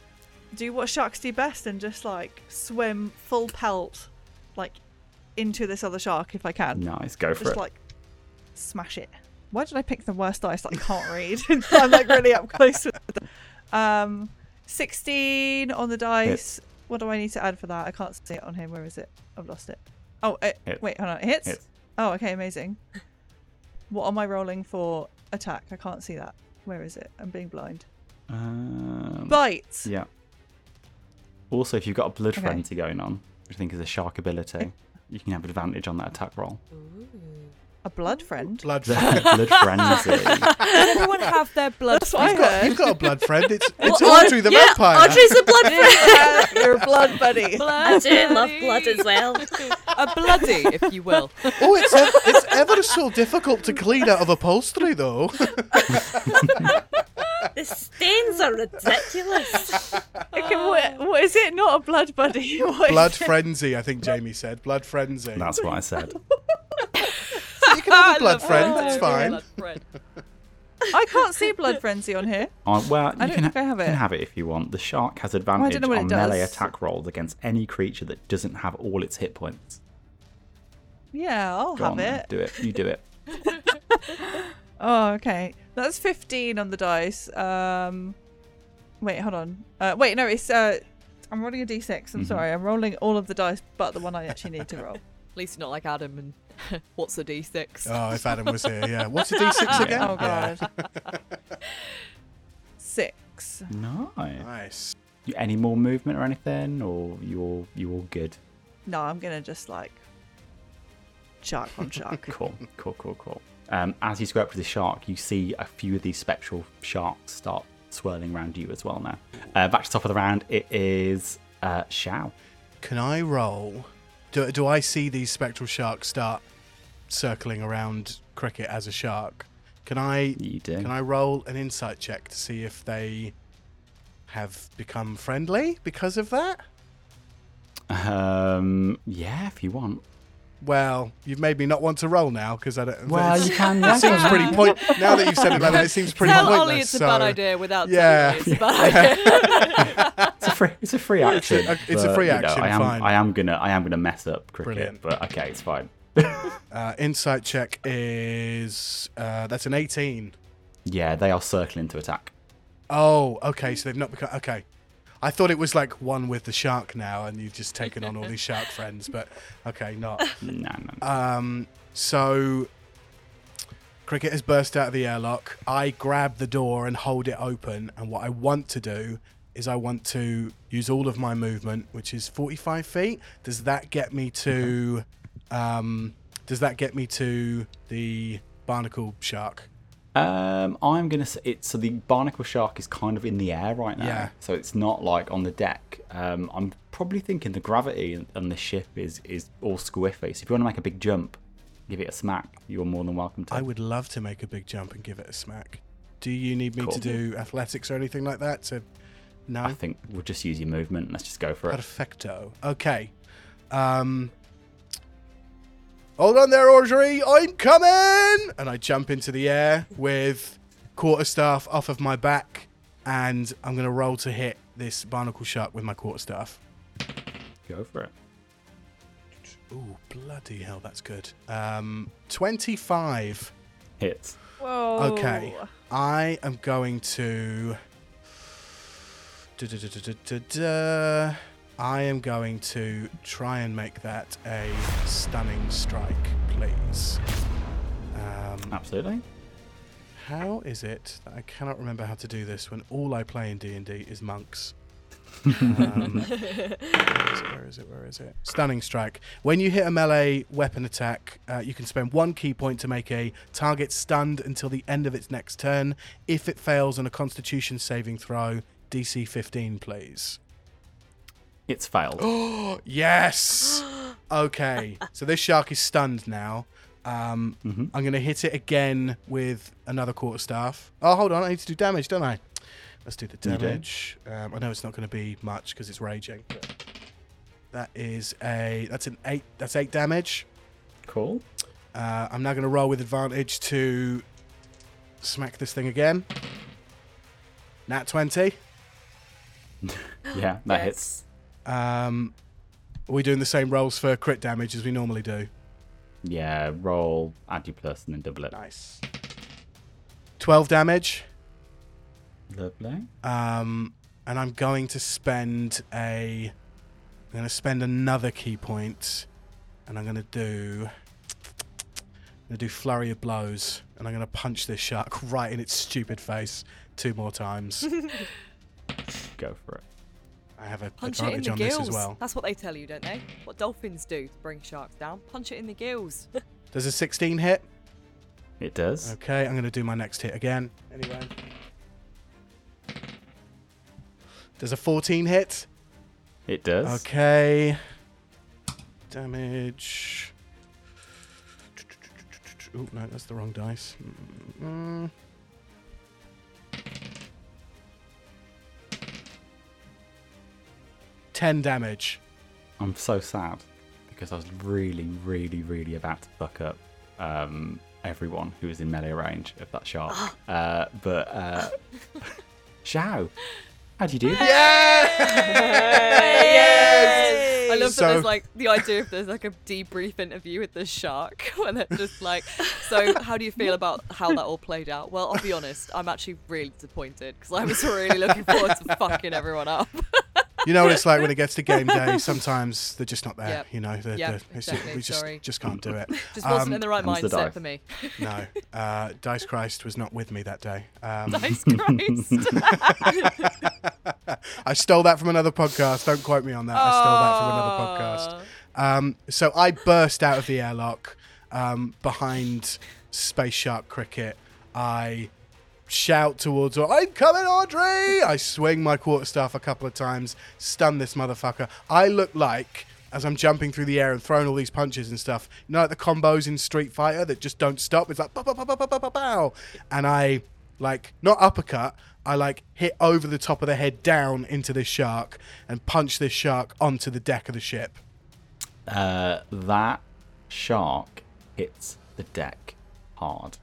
do what sharks do best and just like swim full pelt like into this other shark if I can. Nice, go for just, it like smash it. Why did I pick the worst dice that I can't read? I'm like really up close with them. um sixteen on the dice. Hits. What do I need to add for that? I can't see it on here. Where is it? I've lost it. Oh, it, wait, hold on. It hits? Hits. Oh, okay, amazing. What am I rolling for attack? I can't see that. Where is it? I'm being blind. Um, Bite! Yeah. Also, if you've got a blood okay. frenzy going on, which I think is a shark ability, it, you can have advantage on that attack roll. Ooh. A blood friend? Blood friend. Blood frenzy. Does everyone have their blood friend? You've got, you've got a blood friend. It's, it's well, Audrey the yeah, vampire. Audrey's a blood friend. Yeah, you're a blood buddy. Blood I do buddy. love blood as well. A bloody, if you will. Oh, it's, ev- it's ever so difficult to clean out of upholstery, though. The stains are ridiculous. Okay, what, what is it? Not a blood buddy. What blood frenzy, I think Jamie said. Blood frenzy. That's what I said. You can have a blood friend, it. that's fine. I can't see blood frenzy on here. Oh, well, you I don't can think ha- I have it. You can have it if you want. The shark has advantage oh, on melee does. attack rolls against any creature that doesn't have all its hit points. Yeah, I'll Go have on, it. Do it. You do it. Oh, okay. That's fifteen on the dice. Um, wait, hold on. Uh, wait, no, it's. Uh, I'm rolling a d six. I'm mm-hmm. sorry. I'm rolling all of the dice, but the one I actually need to roll. At least not like Adam and. What's a D six? Oh, if Adam was here, yeah. What's a D six again? Oh, God. Six. Nice. Nice. Any more movement or anything, or you're you all good? No, I'm going to just, like, shark on shark. Cool, cool, cool, cool. Um, as you square up to the shark, you see a few of these spectral sharks start swirling around you as well now. Uh, back to the top of the round, it is uh, Xiao. Can I roll... Do, do I see these spectral sharks start circling around Criquete as a shark? Can I you do. Can I roll an insight check to see if they have become friendly because of that? Um, yeah, if you want. Well, you've made me not want to roll now because I don't. Well, you can. That seems pretty point. Now that you've said it like that, it seems pretty Tell pointless. Tell Ollie it's so. a bad idea without yeah. telling you it's a bad idea. It's a free, it's a free action. It's a, it's but, a free action. You know, I am, fine. I am gonna, I am gonna mess up Criquete, Brilliant. but okay, it's fine. uh, insight check is uh, that's an eighteen. Yeah, they are circling to attack. Oh, okay. So they've not become okay. I thought it was like one with the shark now, and you've just taken on all these shark friends, but okay, not. No, no, no. Um, so, Criquete has burst out of the airlock. I grab the door and hold it open, and what I want to do is I want to use all of my movement, which is forty-five feet. Does that get me to? Um, does that get me to the barnacle shark? Um, I'm going to say it's so the barnacle shark is kind of in the air right now. Yeah. So it's not like on the deck. Um, I'm probably thinking the gravity on the ship is, is all squiffy. So if you want to make a big jump, give it a smack, you're more than welcome to. I would love to make a big jump and give it a smack. Do you need me cool. to do athletics or anything like that? So, no. I think we'll just use your movement. Let's just go for Perfecto. it. Perfecto. Okay. Um... Hold on there, Audrey, I'm coming! And I jump into the air with quarterstaff off of my back, and I'm going to roll to hit this barnacle shark with my quarterstaff. Go for it. Ooh, bloody hell, that's good. Um, twenty-five. Hits. Whoa. Okay, I am going to... Da-da-da-da-da-da. I am going to try and make that a stunning strike, please. Um, Absolutely. How is it that I cannot remember how to do this when all I play in D and D is monks? Um, where is it, where is it, where is it? Stunning strike. When you hit a melee weapon attack, uh, you can spend one key point to make a target stunned until the end of its next turn. If it fails on a Constitution saving throw, D C fifteen, please. It's failed. Oh, yes! Okay, so this shark is stunned now. Um, mm-hmm. I'm going to hit it again with another quarterstaff. Oh, hold on, I need to do damage, don't I? Let's do the damage. Um, I know it's not going to be much because it's raging. But that is a... That's an eight That's eight damage. Cool. Uh, I'm now going to roll with advantage to smack this thing again. Nat twenty. Yeah, that yes. hits. Um, are we doing the same rolls for crit damage as we normally do? Yeah, roll, add your plus, and then double it. Nice. twelve damage. Lovely. Um, and I'm going to spend a... I'm going to spend another key point, and I'm going to do... I'm going to do Flurry of Blows, and I'm going to punch this shark right in its stupid face two more times. Go for it. I have a punch advantage on gills. This as well. That's what they tell you, don't they? What dolphins do to bring sharks down. Punch it in the gills. Does a sixteen hit? It does. Okay, I'm going to do my next hit again. Anyway. Does a fourteen hit? It does. Okay. Damage... Oh, no, that's the wrong dice. Mm-hmm. ten damage. I'm so sad because I was really, really, really about to fuck up um, everyone who was in melee range of that shark. uh, but, uh, Xiao, how do you do that? Yes! Yes! I love so, that there's like the idea of there's like a debrief interview with the shark when it's just like, so how do you feel about how that all played out? Well, I'll be honest, I'm actually really disappointed because I was really looking forward to fucking everyone up. You know what it's like when it gets to game day, sometimes they're just not there, yep. you know, they're, yep, they're, exactly, we just, just can't do it. Just wasn't um, in the right mindset for me. No, uh, Dice Christ was not with me that day. Um, Dice Christ? I stole that from another podcast, don't quote me on that, oh. I stole that from another podcast. Um, so I burst out of the airlock um, behind Space Shark Criquete. I... shout towards her, I'm coming, Audrey! I swing my quarterstaff a couple of times, stun this motherfucker. I look like, as I'm jumping through the air and throwing all these punches and stuff, you know, like the combos in Street Fighter that just don't stop? It's like, bow, bow, bow, bow, bow, bow, bow. And I, like, not uppercut, I, like, hit over the top of the head down into this shark and punch this shark onto the deck of the ship. Uh, that shark hits the deck hard.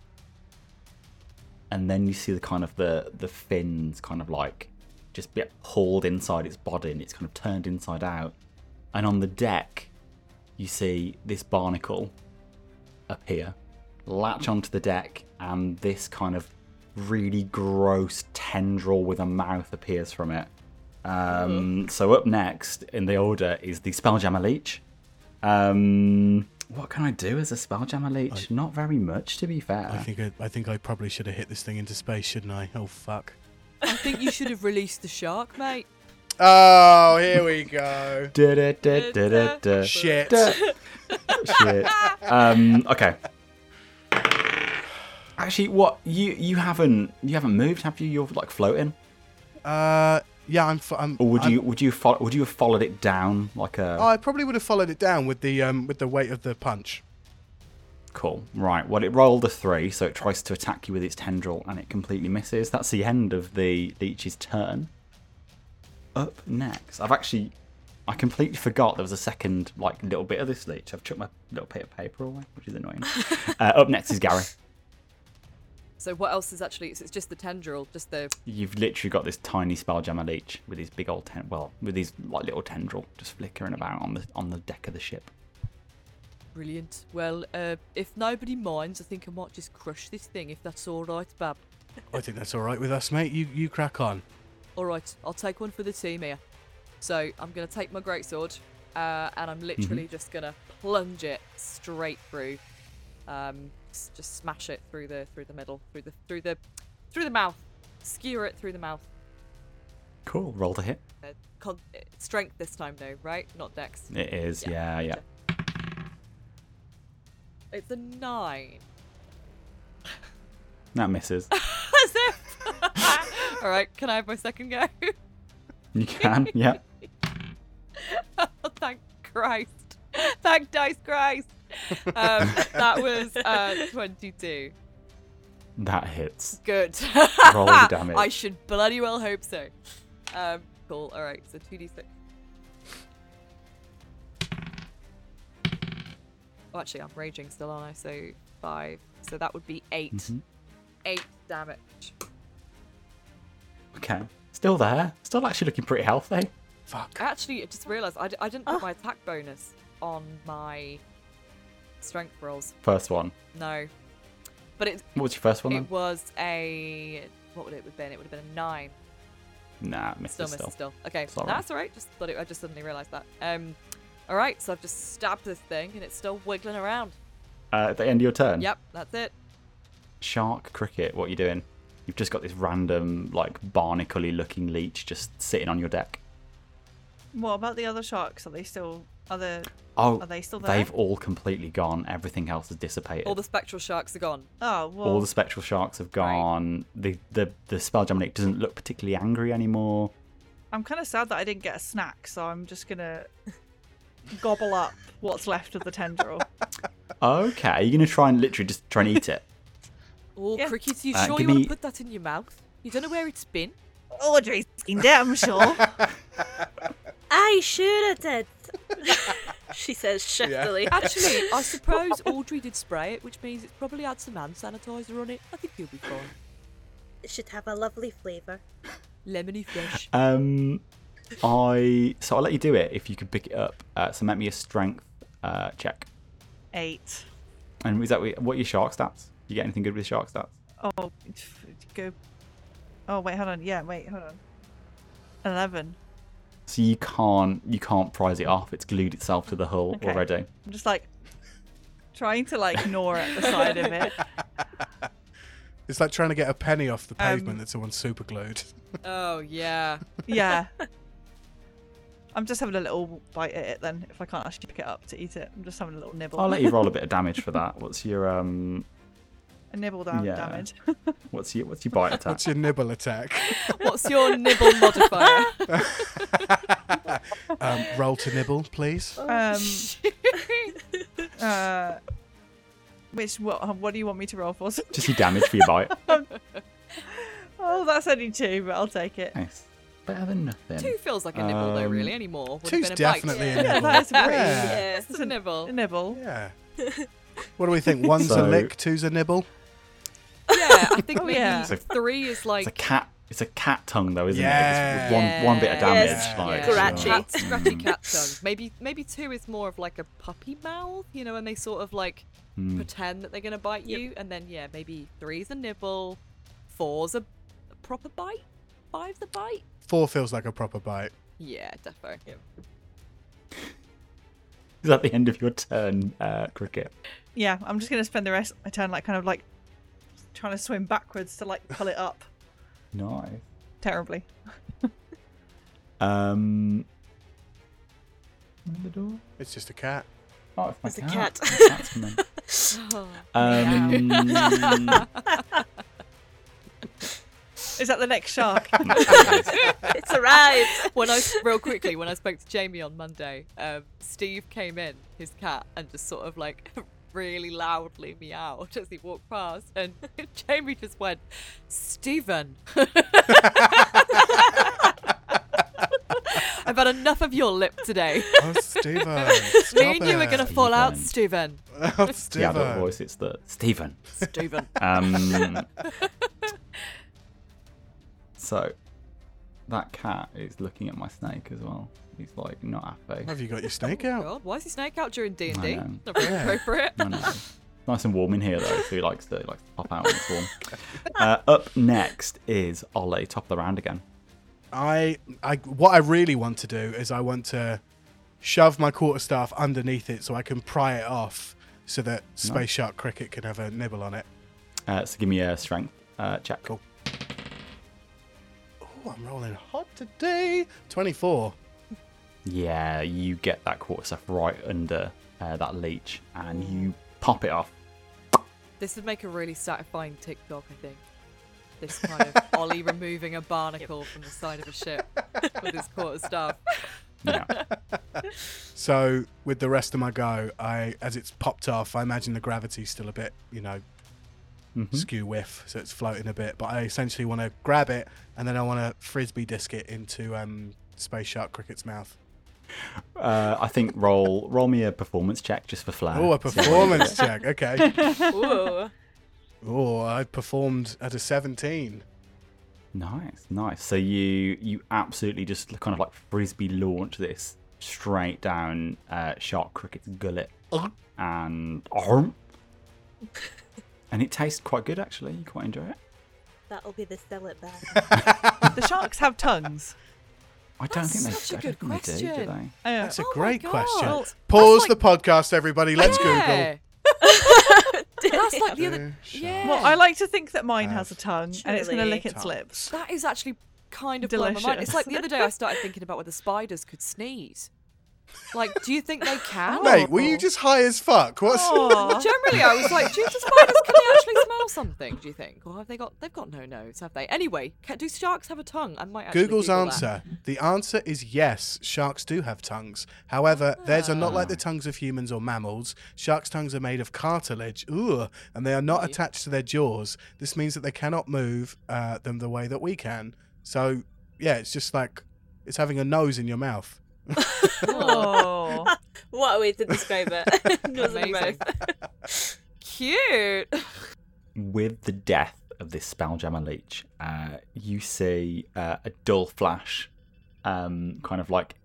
And then you see the kind of the, the fins kind of like just get pulled inside its body and it's kind of turned inside out. And on the deck, you see this barnacle appear, latch onto the deck, and this kind of really gross tendril with a mouth appears from it. Um, mm. So up next in the order is the Spelljammer Leech. Um... What can I do as a Spelljammer Leech? I, Not very much, to be fair. I think I, I think I probably should have hit this thing into space, shouldn't I? Oh, fuck. I think you should have released the shark, mate. Oh, here we go. da, da, da, da, da, da. Shit. Da. Shit. Um, okay. Actually, what you you haven't you haven't moved, have you? You're like floating. Uh. Yeah, I'm. Fo- I'm or would I'm, you would you fo- would you have followed it down like a? Oh, I probably would have followed it down with the um with the weight of the punch. Cool. Right. Well, it rolled a three, so it tries to attack you with its tendril, and it completely misses. That's the end of the leech's turn. Up next, I've actually, I completely forgot there was a second like little bit of this leech. I've chucked my little bit of paper away, which is annoying. uh, up next is Gary. So what else is actually... It's just the tendril, just the... You've literally got this tiny Spelljammer Leech with his big old... Ten- well, with his like little tendril just flickering about on the on the deck of the ship. Brilliant. Well, uh, if nobody minds, I think I might just crush this thing, if that's all right, Bab. I think that's all right with us, mate. You you crack on. All right. I'll take one for the team here. So I'm going to take my greatsword uh, and I'm literally mm-hmm. just going to plunge it straight through... Um, just smash it through the through the middle, through the through the through the mouth, skewer it through the mouth. Cool. Roll to hit. Uh, con- strength this time though, right? Not dex. It is. Yeah, yeah. yeah. It's a nine. That misses. That's it. All right. Can I have my second go? You can. Yeah. Oh, thank Christ. Thank Dice Christ. um, that was uh, twenty-two. That hits. Good. Roll the damage. I should bloody well hope so. Um, cool. All right. So two d six. Oh, actually, I'm raging still, aren't I? So five. So that would be eight. Mm-hmm. Eight damage. Okay. Still there. Still actually looking pretty healthy. Fuck. Actually, I just realised I, d- I didn't put oh. my attack bonus on my... strength rolls. First one. No. But it. What was your first one? It then? was a. What would it have been? It would have been a nine. Nah, missed still it still. still. Okay, Sorry. That's all right. Just thought it, I just suddenly realised that. Um, all right, so I've just stabbed this thing and it's still wiggling around. Uh, at the end of your turn? Yep, that's it. Shark Criquete, what are you doing? You've just got this random, like, barnacle-y looking leech just sitting on your deck. What about the other sharks? Are they still? Are they? Oh, are they still there? They've all completely gone. Everything else has dissipated. All the spectral sharks are gone. Oh, well. All the spectral sharks have gone. Right. The the the spelljammer doesn't look particularly angry anymore. I'm kind of sad that I didn't get a snack, so I'm just gonna gobble up what's left of the tendril. Okay, are you gonna try and literally just try and eat it? Oh, yeah. Criquete, you uh, sure you me... want to put that in your mouth? You don't know where it's been. Audrey's skin damn sure. I should have did. She says shiftily. Yeah. Actually, I suppose Audrey did spray it, which means it's probably had some hand sanitizer on it. I think you'll be fine. It should have a lovely flavour. Lemony fresh. Um, I so I'll let you do it if you could pick it up. Uh, so make me a strength uh, check. Eight. And is that what are your shark stats? You get anything good with shark stats? Oh, go. Oh wait, hold on. Yeah, wait, hold on. Eleven. So you can't you can't prise it off. It's glued itself to the hull okay. already. I'm just like trying to like gnaw at the side of it. It's like trying to get a penny off the pavement um, that someone's super glued. Oh yeah, yeah. I'm just having a little bite at it then. If I can't actually pick it up to eat it, I'm just having a little nibble. I'll let you roll a bit of damage for that. What's your um? A nibble down yeah. damage. What's your what's your bite attack? What's your nibble attack? What's your nibble modifier? um, roll to nibble, please. Um, uh, which what what do you want me to roll for? Just your damage for your bite. um, oh, that's only two, but I'll take it. Nice. Better than nothing. Two feels like a nibble um, though, really. Anymore. Two's been a definitely bite. a nibble. That's yeah. yeah. It's a nibble. A nibble. Yeah. What do we think? One's so, a lick, two's a nibble. Yeah, I think maybe yeah. three is like... It's a cat It's a cat tongue, though, isn't yeah. it? It's one, yeah. one bit of damage. Yeah. Like, Scratchy. Yeah. Cat, scratchy cat tongue. Maybe maybe two is more of like a puppy mouth, you know, and they sort of like mm. pretend that they're going to bite you. Yep. And then, yeah, maybe three's a nibble, four's a proper bite, five's a bite. Four feels like a proper bite. Yeah, definitely. Yep. Is that the end of your turn, uh, Criquete? Yeah, I'm just going to spend the rest of my turn like kind of like trying to swim backwards to like pull it up. No. Terribly. um, the door? It's just a cat. Oh, it's, my it's cat. a cat. My cat's coming. um, Is that the next shark? It's arrived. When I real quickly, when I spoke to Jamie on Monday, um, Steve came in, his cat, and just sort of like really loudly meowed as he walked past, and Jamie just went, "Stephen, I've had enough of your lip today." Oh, Stephen! Me and you were gonna fall out, Stephen. Oh, Stephen! Yeah, that voice. It's the Stephen. Stephen. Um. So, that cat is looking at my snake as well. He's like, not happy. Have you got your snake out? God, why is your snake out during D and D? I know. Not very yeah. appropriate. I know. Nice and warm in here, though, so he likes to, he likes to pop out when it's warm. Uh, up next is Ollie, top of the round again. I, I, what I really want to do is I want to shove my quarterstaff underneath it so I can pry it off so that Space no. Shark Criquete can have a nibble on it. Uh, so give me a strength uh, check. Cool. Oh, I'm rolling hot today. twenty-four. Yeah, you get that quarter stuff right under uh, that leech and you pop it off. This would make a really satisfying TikTok, I think. This kind of Ollie removing a barnacle yep. from the side of a ship with his quarter staff. Yeah. So, with the rest of my go, I as it's popped off, I imagine the gravity's still a bit, you know, Mm-hmm. skew whiff, so it's floating a bit, but I essentially want to grab it and then I want to frisbee disc it into um, Space Shark Criquete's mouth. Uh, I think roll roll me a performance check just for flair. Oh, a performance check, okay. Oh, I performed at a seventeen. Nice, nice. So you you absolutely just kind of like frisbee launch this straight down uh, Shark Criquete's gullet and. And it tastes quite good, actually. You quite enjoy it. That'll be the sell it back. The sharks have tongues. I don't that's think they, such a good question. They do, do they? That's a oh great question. Well, pause like... the podcast, everybody. Let's yeah. Google. That's like the other. Yeah. Well, I like to think that mine has a tongue Chilly. And it's going to lick its lips. That is actually kind of blown my mind. It's like the other day I started thinking about whether spiders could sneeze. Like, do you think they can? Mate, were you just high as fuck? What's... Generally, I was like, do spiders can they actually smell something? Do you think, or have they got? They've got no nose, have they? Anyway, can, do sharks have a tongue? I might. Actually Google's Google answer: that. The answer is yes. Sharks do have tongues. However, oh. theirs are not like the tongues of humans or mammals. Sharks' tongues are made of cartilage, ooh, and they are not attached to their jaws. This means that they cannot move uh, them the way that we can. So, yeah, it's just like it's having a nose in your mouth. Oh. What a way to describe it. Cute. With the death of this Spelljammer Leech, uh, you see uh, a dull flash um, kind of like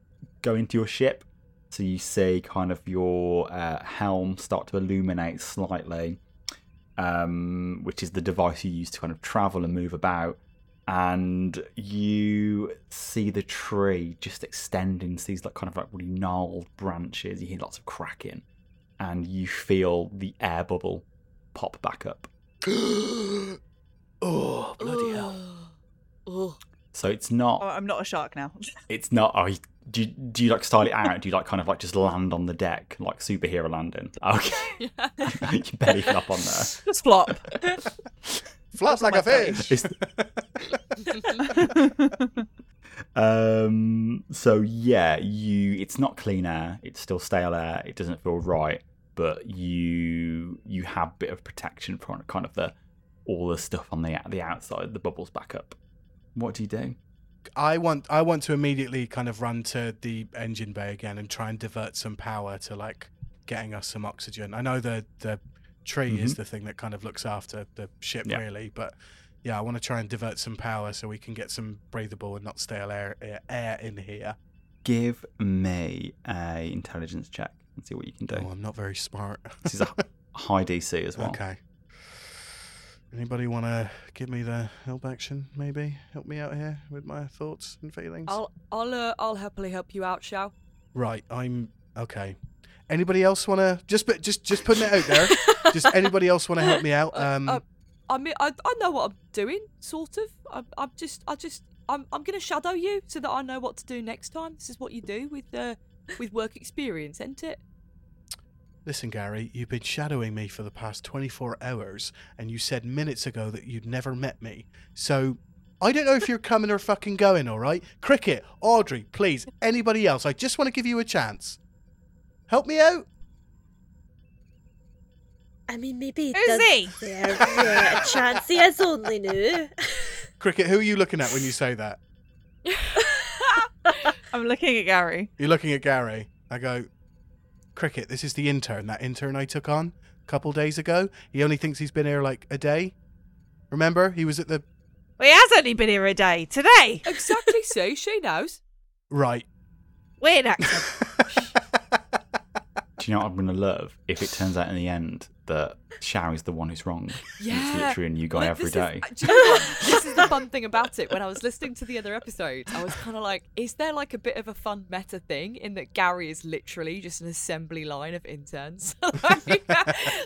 go into your ship. So you see kind of your uh, helm start to illuminate slightly, um, which is the device you use to kind of travel and move about. And you see the tree just extending to these like kind of like really gnarled branches. You hear lots of cracking, and you feel the air bubble pop back up. Oh, bloody hell! Oh. So it's not. Oh, I'm not a shark now. It's not. Oh, you, do you, do you like style it out? Do you like kind of like just land on the deck like superhero landing? Okay, yeah. You belly flop on there. Just flop. Flops like a fish. um, so yeah, you. It's not clean air. It's still stale air. It doesn't feel right. But you you have a bit of protection from kind of the all the stuff on the the outside. The bubbles back up. What do you do? I want I want to immediately kind of run to the engine bay again and try and divert some power to like getting us some oxygen. I know the the. Tree mm-hmm. is the thing that kind of looks after the ship, yeah. really. But yeah, I want to try and divert some power so we can get some breathable and not stale air, air in here. Give me a intelligence check and see what you can do. Oh, I'm not very smart. This is a high D C as well. Okay. Anybody want to give me the help action? Maybe help me out here with my thoughts and feelings. I'll I'll uh, I'll happily help you out, Xiao. Right. I'm okay. Anybody else want to just just just putting it out there? Does anybody else want to help me out? Um, uh, uh, I mean, I, I know what I'm doing, sort of. I'm, I'm just, I just, I'm, I'm going to shadow you so that I know what to do next time. This is what you do with uh, with work experience, isn't it? Listen, Gary, you've been shadowing me for the past twenty-four hours, and you said minutes ago that you'd never met me. So I don't know if you're coming or fucking going. All right, Criquete, Audrey, please, anybody else? I just want to give you a chance. Help me out. I mean, maybe it does he? There, yeah, a chance he has only knew. Criquete, who are you looking at when you say that? I'm looking at Gary. You're looking at Gary. I go, Criquete, this is the intern, that intern I took on a couple days ago. He only thinks he's been here like a day. Remember, he was at the... Well, he has only been here a day, today. Exactly so, she knows. Right. Weird accent. Do you know what I'm going to love if it turns out in the end that Xiao is the one who's wrong? Yeah. It's literally a new guy like, every day. Is, you know this is the fun thing about it. When I was listening to the other episodes, I was kind of like, is there like a bit of a fun meta thing in that Gary is literally just an assembly line of interns? Like,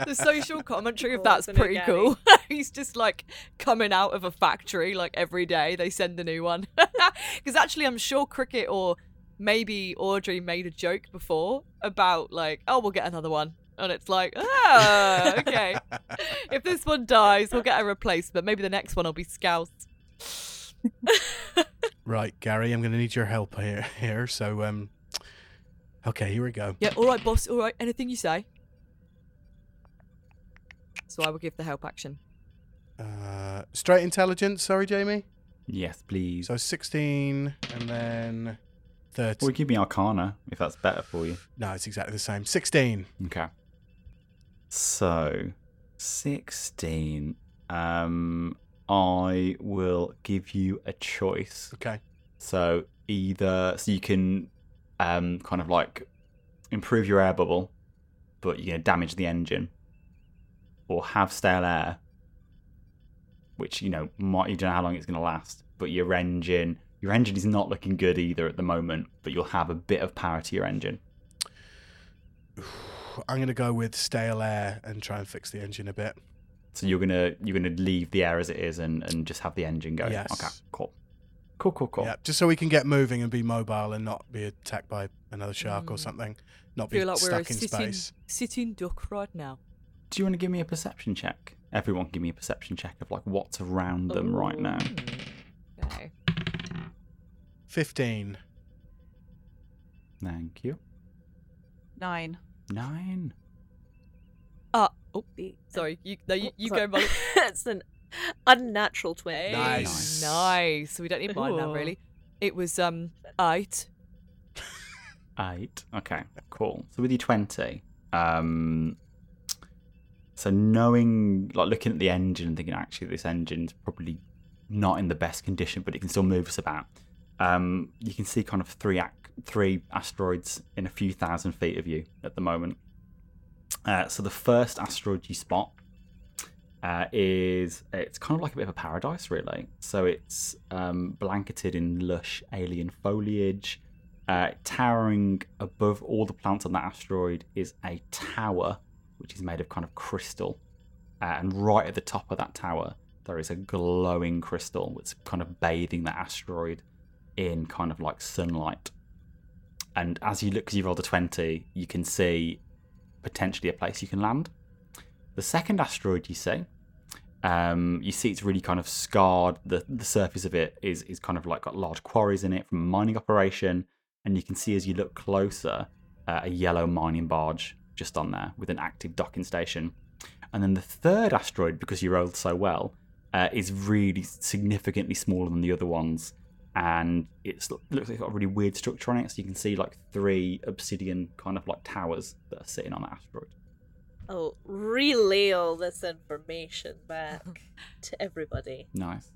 the social commentary of that's pretty cool. He's just like coming out of a factory like every day. They send a new one. Because actually I'm sure Criquete or... maybe Audrey made a joke before about like, oh, we'll get another one. And it's like, oh, okay. If this one dies, we'll get a replacement. Maybe the next one will be Scout. Right, Gary, I'm going to need your help here. here so, um, okay, here we go. Yeah, all right, boss. All right, anything you say. So I will give the help action. Uh, straight intelligence, sorry, Jamie? Yes, please. So sixteen and then... thirty. Well, give me Arcana, if that's better for you. No, it's exactly the same. sixteen. Okay. So, sixteen. Um, I will give you a choice. Okay. So, either... So, you can um, kind of, like, improve your air bubble, but you're going to damage the engine, or have stale air, which, you know, might, you don't know how long it's going to last, but your engine, your engine is not looking good either at the moment, but you'll have a bit of power to your engine. I'm going to go with stale air and try and fix the engine a bit. So you're going to you're gonna leave the air as it is and, and just have the engine go? Yes. Okay, cool. Cool, cool, cool. Yeah, just so we can get moving and be mobile and not be attacked by another shark mm. or something. Not be like stuck we're a in sitting, space. Sitting duck right now. Do you want to give me a perception check? Everyone give me a perception check of like what's around them Ooh. right now. Okay. fifteen. Thank you. Nine. Nine. Uh, oh, sorry. You, no, you, you sorry. go, Molly. That's an unnatural twenty. Nice. Nice. We don't need mine now, really. It was um eight. Eight. Okay, cool. So with your twenty, um, so knowing, like looking at the engine and thinking, actually, this engine's probably not in the best condition, but it can still move us about. Um, you can see kind of three ac- three asteroids in a few thousand feet of you at the moment. Uh, so the first asteroid you spot uh, is, it's kind of like a bit of a paradise, really. So it's um, blanketed in lush alien foliage. Uh, towering above all the plants on that asteroid is a tower, which is made of kind of crystal. Uh, and right at the top of that tower, there is a glowing crystal that's kind of bathing the asteroid in kind of like sunlight. And as you look, because you rolled a twenty, you can see potentially a place you can land. The second asteroid you see, um, you see it's really kind of scarred. The, the surface of it is is kind of like got large quarries in it from a mining operation. And you can see as you look closer, uh, a yellow mining barge just on there with an active docking station. And then the third asteroid, because you rolled so well, uh, is really significantly smaller than the other ones. And it's, it looks like it's got a really weird structure on it. So you can see like three obsidian kind of like towers that are sitting on the asteroid. Oh, relay all this information back to everybody. Nice.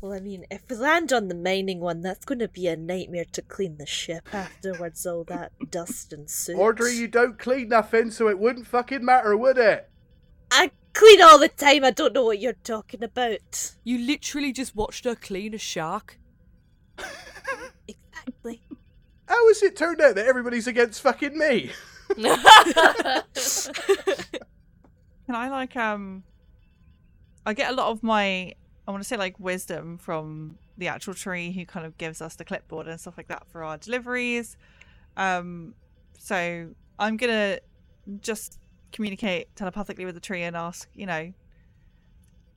Well, I mean, if we land on the mining one, that's going to be a nightmare to clean the ship afterwards, all that dust and soot. Audrey, you don't clean nothing, so it wouldn't fucking matter, would it? I clean all the time. I don't know what you're talking about. You literally just watched her clean a shark. Exactly. How has it turned out that everybody's against fucking me? Can I, like, um... I get a lot of my... I want to say like wisdom from the actual tree who kind of gives us the clipboard and stuff like that for our deliveries. Um, so I'm going to just communicate telepathically with the tree and ask, you know,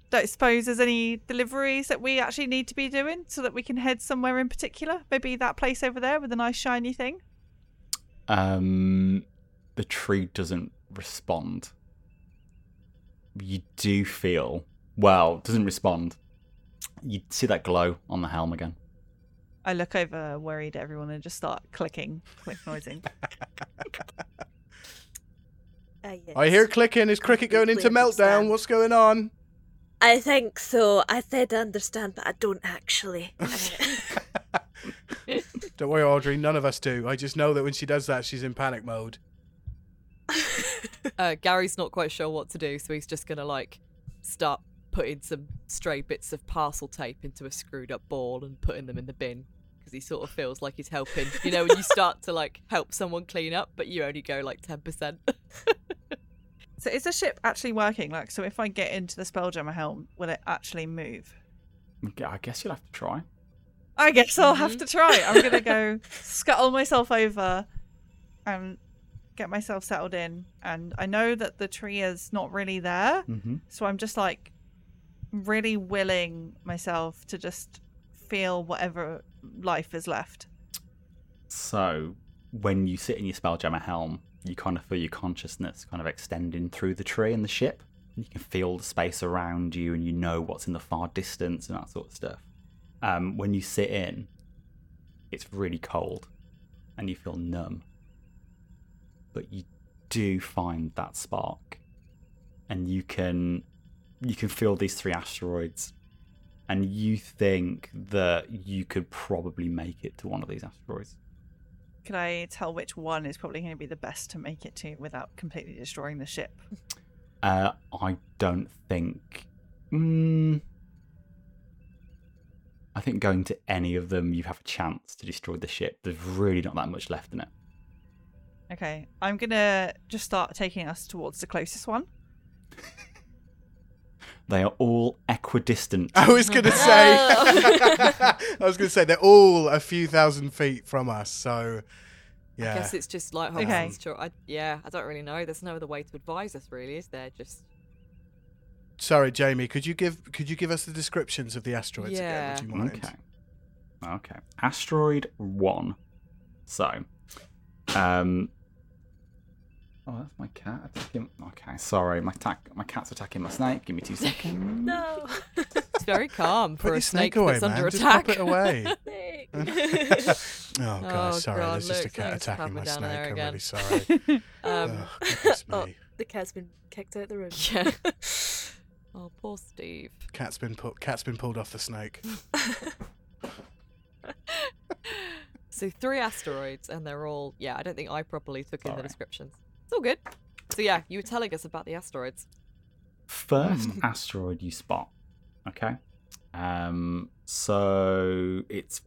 don't suppose there's any deliveries that we actually need to be doing so that we can head somewhere in particular? Maybe that place over there with a nice shiny thing? Um, the tree doesn't respond. You do feel... Well, doesn't respond. You see that glow on the helm again. I look over worried at everyone and just start clicking, click noising. uh, yes. I hear clicking. Is Criquete going into meltdown? What's going on? I think so. I said I understand, but I don't actually. Don't worry, Audrey. None of us do. I just know that when she does that, she's in panic mode. uh, Gary's not quite sure what to do, so he's just going to, like, start putting some stray bits of parcel tape into a screwed up ball and putting them in the bin because he sort of feels like he's helping. You know, when you start to like help someone clean up, but you only go like ten percent. So is the ship actually working? Like, so if I get into the Spelljammer helm, will it actually move? I guess you'll have to try. I guess I'll have to try. I'm going to go scuttle myself over and get myself settled in, and I know that the tree is not really there, mm-hmm. so I'm just like really willing myself to just feel whatever life is left. So when you sit in your Spelljammer helm, you kind of feel your consciousness kind of extending through the tree and the ship, and you can feel the space around you and you know what's in the far distance and that sort of stuff. Um, when you sit in, it's really cold and you feel numb. But you do find that spark, and you can you can feel these three asteroids, and you think that you could probably make it to one of these asteroids. Can I tell which one is probably going to be the best to make it to without completely destroying the ship? Uh, I don't think Mm, I think going to any of them, you have a chance to destroy the ship. There's really not that much left in it. Okay, I'm going to just start taking us towards the closest one. They are all equidistant. I was going to say, I was going to say they're all a few thousand feet from us. So, yeah. I guess it's just like, okay. I, yeah, I don't really know. There's no other way to advise us, really, is there? Just. Sorry, Jamie. Could you give could you give us the descriptions of the asteroids yeah. again? Would you mind? Okay. Okay. Asteroid one. So, um. Oh, that's my cat attacking. Okay, sorry. My ta- my cat's attacking my snake. Give me two seconds. No. It's very calm for Put a snake, snake away, that's man. under just attack. Pop it away. oh, God, oh, sorry. God, There's just a cat attacking my snake. I'm really sorry. um, oh, goodness me. Oh, the cat's been kicked out of the room. Yeah. Oh, poor Steve. Cat's been, pu- cat's been pulled off the snake. So three asteroids, and they're all... Yeah, I don't think I properly took sorry. in the descriptions. It's all good. So yeah, you were telling us about the asteroids. First asteroid you spot, okay? Um, so its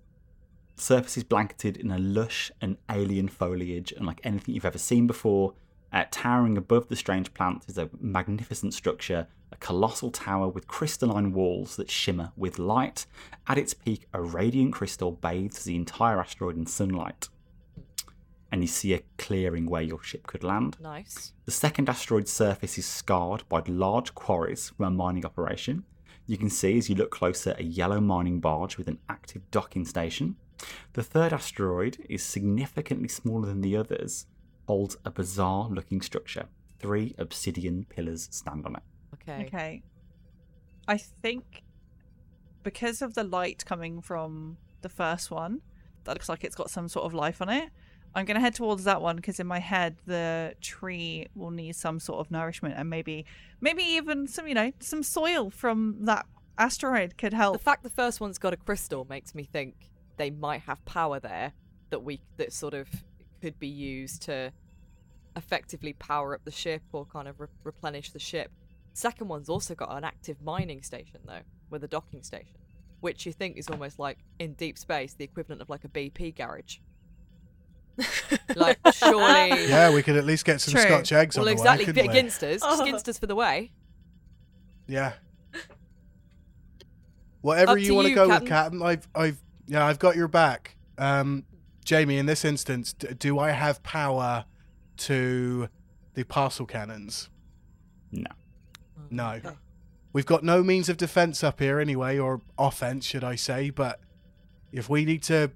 surface is blanketed in a lush and alien foliage, unlike anything you've ever seen before. Uh, towering above the strange plant is a magnificent structure, a colossal tower with crystalline walls that shimmer with light. At its peak, a radiant crystal bathes the entire asteroid in sunlight. And you see a clearing where your ship could land. Nice. The second asteroid's surface is scarred by large quarries from a mining operation. You can see, as you look closer, a yellow mining barge with an active docking station. The third asteroid is significantly smaller than the others, holds a bizarre-looking structure. Three obsidian pillars stand on it. Okay. Okay. I think because of the light coming from the first one, that looks like it's got some sort of life on it. I'm going to head towards that one because in my head, the tree will need some sort of nourishment and maybe maybe even some, you know, some soil from that asteroid could help. The fact the first one's got a crystal makes me think they might have power there that we that sort of could be used to effectively power up the ship or kind of re- replenish the ship. Second one's also got an active mining station, though, with a docking station, which you think is almost like in deep space, the equivalent of like a B P garage. Like, surely. Yeah, we could at least get some True. Scotch eggs well, on the exactly. way. Well, exactly. Ginsters. Just oh. ginsters for the way. Yeah. Whatever Up you want to you, go Captain. with, Captain. I've, I've, yeah, I've got your back. Um, Jamie, in this instance, d- do I have power to the parcel cannons? No. No. Okay. We've got no means of defense up here anyway, or offense, should I say, but if we need to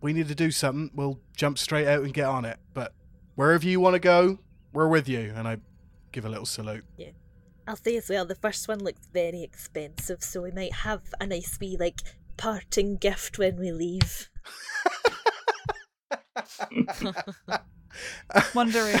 We need to do something. We'll jump straight out and get on it. But wherever you want to go, we're with you. And I give a little salute. Yeah, I'll say as well, the first one looks very expensive, so we might have a nice wee, like, parting gift when we leave. Wondering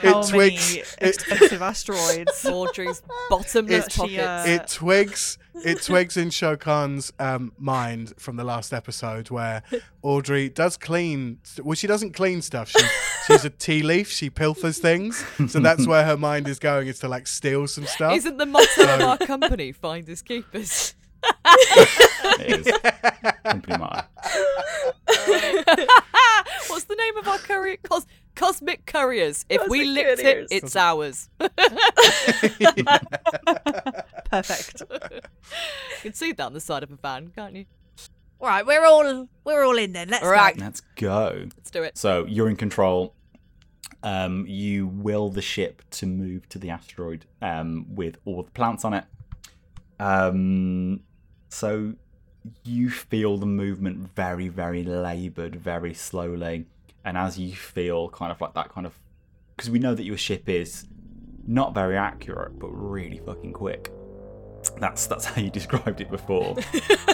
how it twigs, many expensive it, asteroids Audrey's bottomless it, pockets. Uh... It twigs. It twigs in Shokan's um, mind from the last episode where Audrey does clean. Well, she doesn't clean stuff. She, she's a tea leaf. She pilfers things. So that's where her mind is going, is to like steal some stuff. Isn't the motto so... of our company finders keepers? It is. Yeah. Company motto. What's the name of our courier? Cos- Cosmic Couriers. If Cosmic we licked couriers. it, it's ours. Perfect. You can see that on the side of a van, can't you? All right, we're all we're all in then. Let's all right. go. Let's go. Let's do it. So you're in control. Um, you will the ship to move to the asteroid um, with all the plants on it. Um, so you feel the movement very, very laboured, very slowly. And as you feel kind of like that kind of... Because we know that your ship is not very accurate, but really fucking quick. That's that's how you described it before.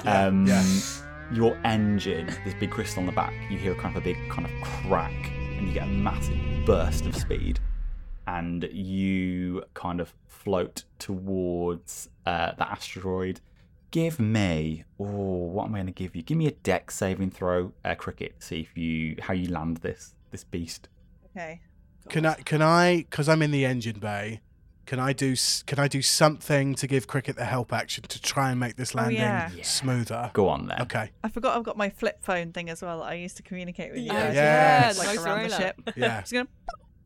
um, yeah. Your engine, this big crystal on the back, you hear kind of a big kind of crack and you get a massive burst of speed. And you kind of float towards uh, the asteroid. Give me, oh, what am I going to give you? Give me a dex saving throw, uh, Criquete. See if you how you land this this beast. Okay. Can I? Can I? Because I'm in the engine bay. Can I do Can I do something to give Criquete the help action to try and make this landing oh, yeah. Yeah. smoother? Go on then. Okay. I forgot I've got my flip phone thing as well that I used to communicate with you. Yeah, yes. Like Motorola. Around the ship. Yeah. Just gonna...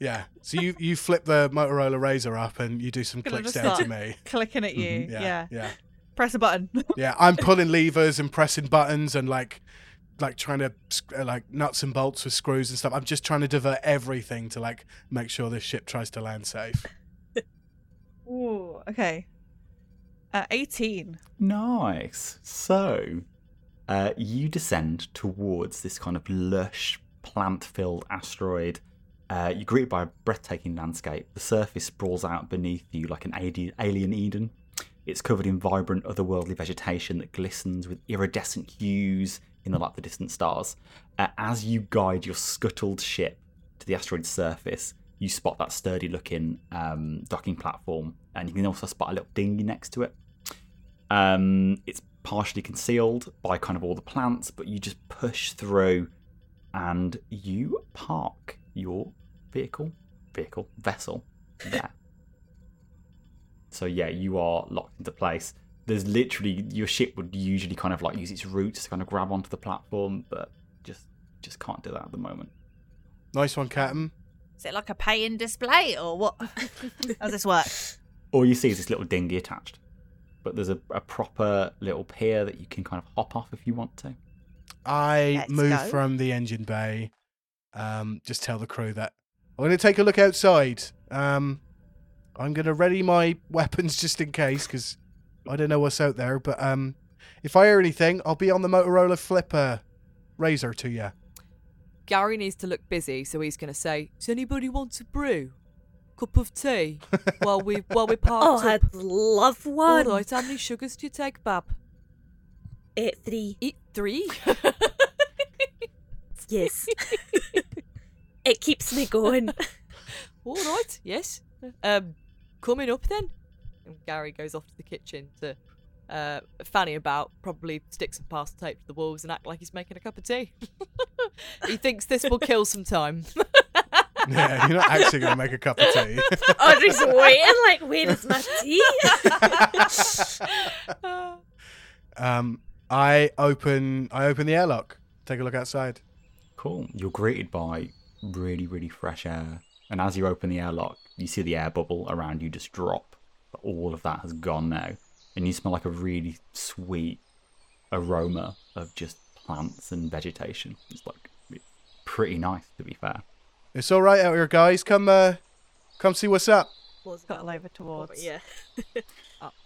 yeah. So you, you flip the Motorola Razor up and you do some clicks down to me. Clicking at you. Mm-hmm. Yeah. Yeah. yeah. Press a button. Yeah, I'm pulling levers and pressing buttons and like, like trying to like nuts and bolts with screws and stuff. I'm just trying to divert everything to like make sure this ship tries to land safe. Ooh, okay. Uh, eighteen. Nice. So, uh, you descend towards this kind of lush, plant-filled asteroid. Uh, you're greeted by a breathtaking landscape. The surface sprawls out beneath you like an alien Eden. It's covered in vibrant, otherworldly vegetation that glistens with iridescent hues in the light of the distant stars. Uh, as you guide your scuttled ship to the asteroid's surface, you spot that sturdy-looking um, docking platform, and you can also spot a little dinghy next to it. Um, it's partially concealed by kind of all the plants, but you just push through, and you park your vehicle, vehicle, vessel there. So yeah, you are locked into place. There's literally, your ship would usually kind of like use its roots to kind of grab onto the platform, but just just can't do that at the moment. Nice one, Captain. Is it like a pay-in display or what? How does this work? All you see is this little dinghy attached. But there's a, a proper little pier that you can kind of hop off if you want to. I Let's move go. from the engine bay. Um, just tell the crew that I'm going to take a look outside. Um, I'm going to ready my weapons just in case because I don't know what's out there. But um, if I hear anything, I'll be on the Motorola Flipper Razor to you. Gary needs to look busy, so he's going to say, "Does anybody want a brew, cup of tea, while we while we parked oh, up?" Oh, I'd love one. All right, how many sugars do you take, Bab? Eat three. Eat three. Yes. It keeps me going. All right. Yes. Um, coming up then. And Gary goes off to the kitchen to uh, fanny about, probably stick some parcel tape to the walls and act like he's making a cup of tea. He thinks this will kill some time. Yeah, you're not actually going to make a cup of tea. Audrey's waiting, like, where's my tea? um, I open, I open the airlock. Take a look outside. Cool. You're greeted by really, really fresh air. And as you open the airlock, you see the air bubble around you just drop. But all of that has gone now. And you smell like a really sweet aroma of just plants and vegetation. It's like pretty nice, to be fair. It's all right out here, guys. Come, uh, come see what's up. Well, it's got all over towards. Yeah.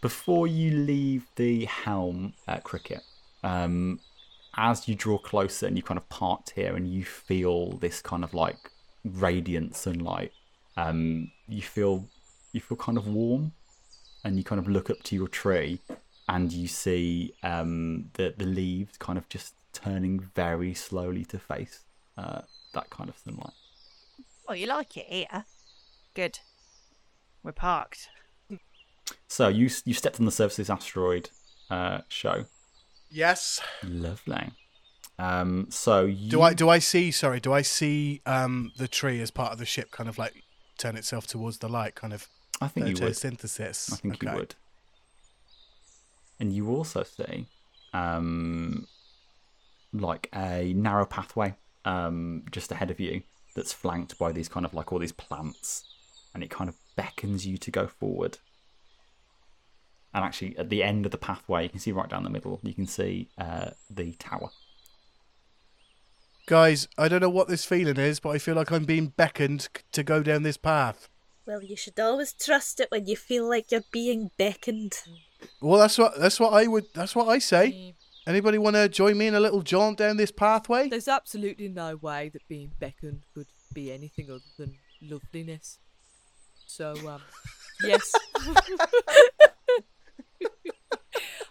Before you leave the helm at Criquete, um, as you draw closer and you kind of parked here and you feel this kind of like radiant sunlight, um, you feel you feel kind of warm. And you kind of look up to your tree and you see um, the, the leaves kind of just turning very slowly to face uh, that kind of sunlight. Oh, you like it here? Good. We're parked. So you you stepped on the surface of this asteroid uh, show. Yes. Lovely. Um, so you... Do I do I see, sorry, do I see um, the tree as part of the ship kind of like turn itself towards the light kind of? I think you would. Photosynthesis. I think okay. you would. And you also see, um, like a narrow pathway, um, just ahead of you that's flanked by these kind of like all these plants, and it kind of beckons you to go forward. And actually, at the end of the pathway, you can see right down the middle. You can see uh, the tower. Guys, I don't know what this feeling is, but I feel like I'm being beckoned to go down this path. Well, you should always trust it when you feel like you're being beckoned. Well, that's what that's what I would that's what I say. Anybody want to join me in a little jaunt down this pathway? There's absolutely no way that being beckoned could be anything other than loveliness. So, um, yes,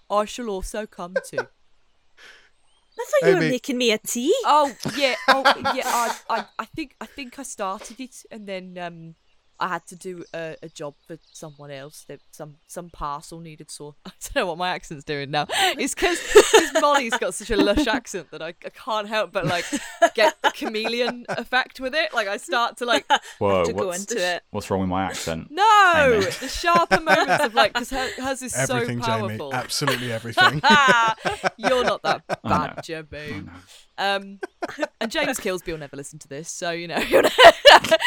I shall also come too. I thought you Amy. were making me a tea. Oh yeah, oh yeah. I, I I think I think I started it, and then um. I had to do a, a job for someone else. They, some some parcel needed sort. I don't know what my accent's doing now. It's because Molly's got such a lush accent that I, I can't help but like get the chameleon effect with it. Like I start to like Whoa, to go into it. What's wrong with my accent? No, the sharper moments of like because hers is everything, so powerful. Jamie, absolutely everything. You're not that bad, oh, no. Jamie. Oh, no. Um, and James Kilsby will never listen to this, so you know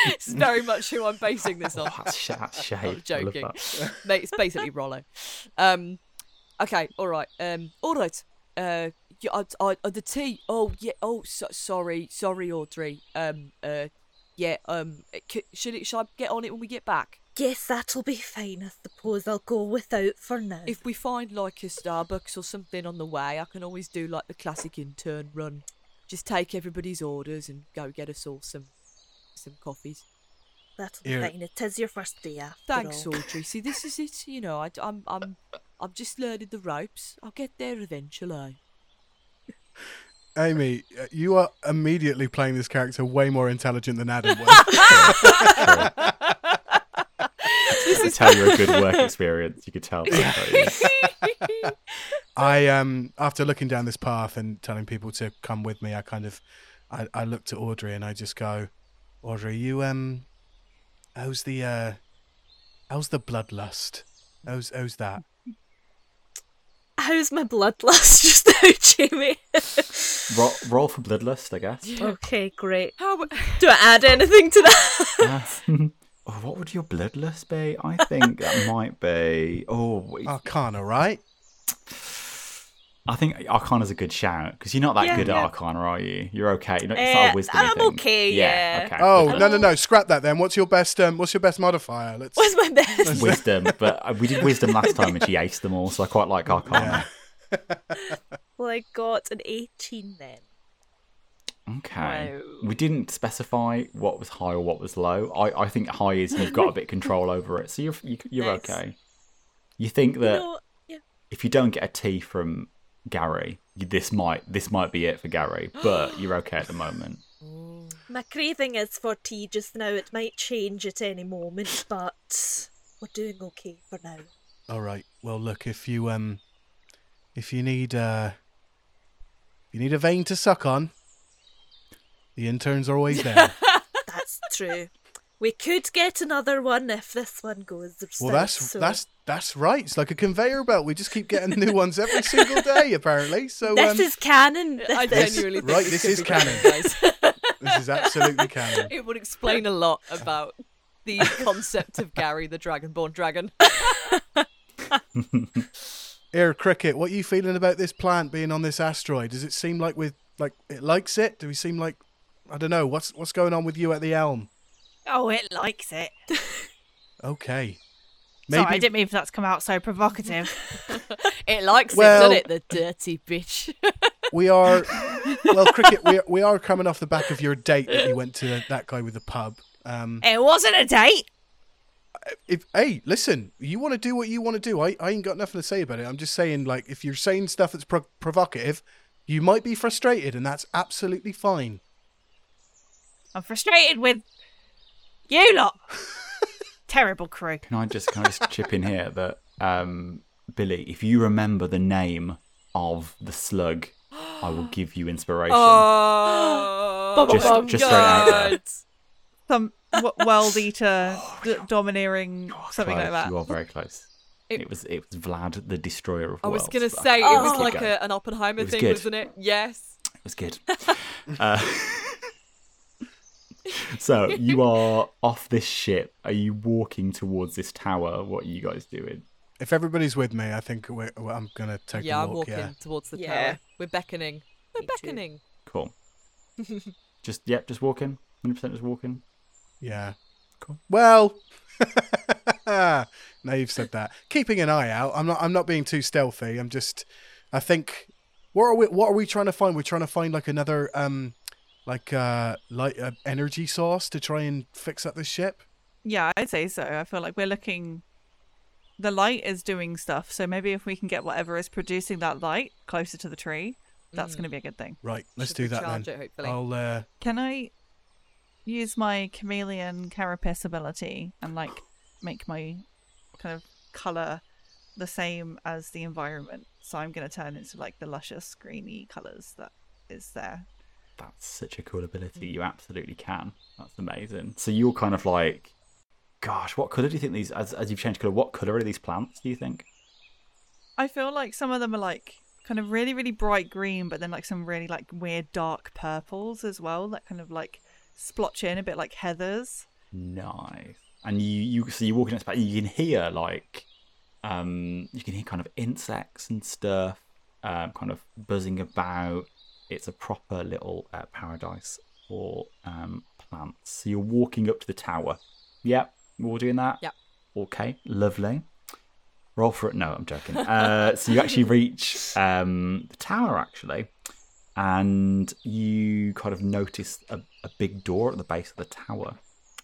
it's very much who I'm basing this on. Oh, that's sh- that's shade. I'm joking. Mate, it's basically Rollo. Um, okay, all right, um, all right. Uh, yeah, I, I, I, the tea. Oh yeah. Oh, so, sorry, sorry, Audrey. Um, uh, yeah. Um, c- should it? Should I get on it when we get back? Yes, that'll be fine. I suppose I'll go without for now. If we find like a Starbucks or something on the way, I can always do like the classic intern run. Just take everybody's orders and go get us all some some coffees. That'll be yeah. fine. It is your first day after Thanks, all. Audrey. See, this is it. You know, I, I'm I'm I've just learned the ropes. I'll get there eventually. Amy, you are immediately playing this character way more intelligent than Adam was. This is how you're a good work experience. You could tell. I um after looking down this path and telling people to come with me, I kind of, I, I look to Audrey and I just go, Audrey, you um, how's the uh, how's the bloodlust? How's how's that? How's my bloodlust just now, Jamie? roll, roll for bloodlust, I guess. Yeah. Okay, great. How do I add anything to that? Uh, what would your bloodlust be? I think that might be oh Arcana, right? I think Arcana's a good shout because you're not that yeah, good at yeah. Arcana, are you? You're okay. You're not, it's uh, not a wisdom I'm thing. okay. Yeah. yeah. Okay. Oh no no no! Scrap that then. What's your best? Um, what's your best modifier? Let's. What's my best? Wisdom, but we did wisdom last time and she aced them all, so I quite like Arcana. Yeah. Well, I got an eighteen then. Okay. Wow. We didn't specify what was high or what was low. I, I think high is you've got a bit of control over it, so you're you, you're nice. okay. You think that. You know, if you don't get a T from Gary, this might this might be it for Gary, but you're okay at the moment. My craving is for tea just now. It might change at any moment, but we're doing okay for now. All right. Well, look, if you um, if you need uh, if you need a vein to suck on, the interns are always there. That's true. We could get another one if this one goes. Well, that's so. that's that's right. It's like a conveyor belt. We just keep getting new ones every single day, apparently. So this um, is canon. This I genuinely think right. This is canon. This is absolutely canon. It would explain a lot about the concept of Gary the Dragonborn Dragon. Here, Criquete, what are you feeling about this plant being on this asteroid? Does it seem like we like it likes it? Do we seem like I don't know what's what's going on with you at the Elm? Oh, it likes it. Okay. Maybe... Sorry, I didn't mean for that to come out so provocative. It likes well, it, doesn't it, the dirty bitch? we are, well, Criquete, we are, we are coming off the back of your date that you went to that guy with the pub. Um, it wasn't a date. If Hey, listen, you want to do what you want to do. I, I ain't got nothing to say about it. I'm just saying, like, if you're saying stuff that's pro- provocative, you might be frustrated, and that's absolutely fine. I'm frustrated with... You lot, terrible crew. Can I just can I just chip in here that um, Billy, if you remember the name of the slug, I will give you inspiration. Oh, just, oh just straight out there. Some w- world eater, oh, d- domineering, oh, something close. Like that. You are very close. It, it was it was Vlad the Destroyer of I worlds. I was going to say it was like a, an Oppenheimer was thing, good. Wasn't it? Yes, it was good. Uh, So you are off this ship. Are you walking towards this tower? What are you guys doing? If everybody's with me, I think we're, well, I'm going to take yeah, a walk. Yeah, I'm walking yeah. towards the yeah. tower. We're beckoning. We're me beckoning. Too. Cool. Just, yep, yeah, just walking. one hundred percent just walking. Yeah. Cool. Well, now you've said that. Keeping an eye out. I'm not I'm not being too stealthy. I'm just, I think, what are we, what are we trying to find? We're trying to find like another... um. Like uh, light uh, energy source to try and fix up the ship? Yeah, I'd say so. I feel like we're looking... The light is doing stuff, so maybe if we can get whatever is producing that light closer to the tree, that's mm. going to be a good thing. Right, let's Should do that then. It, I'll, uh... Can I... use my chameleon carapace ability and like make my kind of color the same as the environment. So I'm going to turn into like the luscious greeny colors that is there. That's such a cool ability. You absolutely can. That's amazing. So you're kind of like, gosh, what color do you think these, as, as you've changed color, what color are these plants, do you think? I feel like some of them are like kind of really, really bright green, but then like some really like weird dark purples as well that kind of like splotch in a bit like heathers. Nice. And you, you so you walk in this path, you can hear like, um, you can hear kind of insects and stuff, um, kind of buzzing about. It's a proper little uh, paradise for um, plants. So you're walking up to the tower. Yep, we're all doing that. Yep. Okay, lovely. Roll for it. No, I'm joking. Uh, so you actually reach um, the tower, actually, and you kind of notice a, a big door at the base of the tower.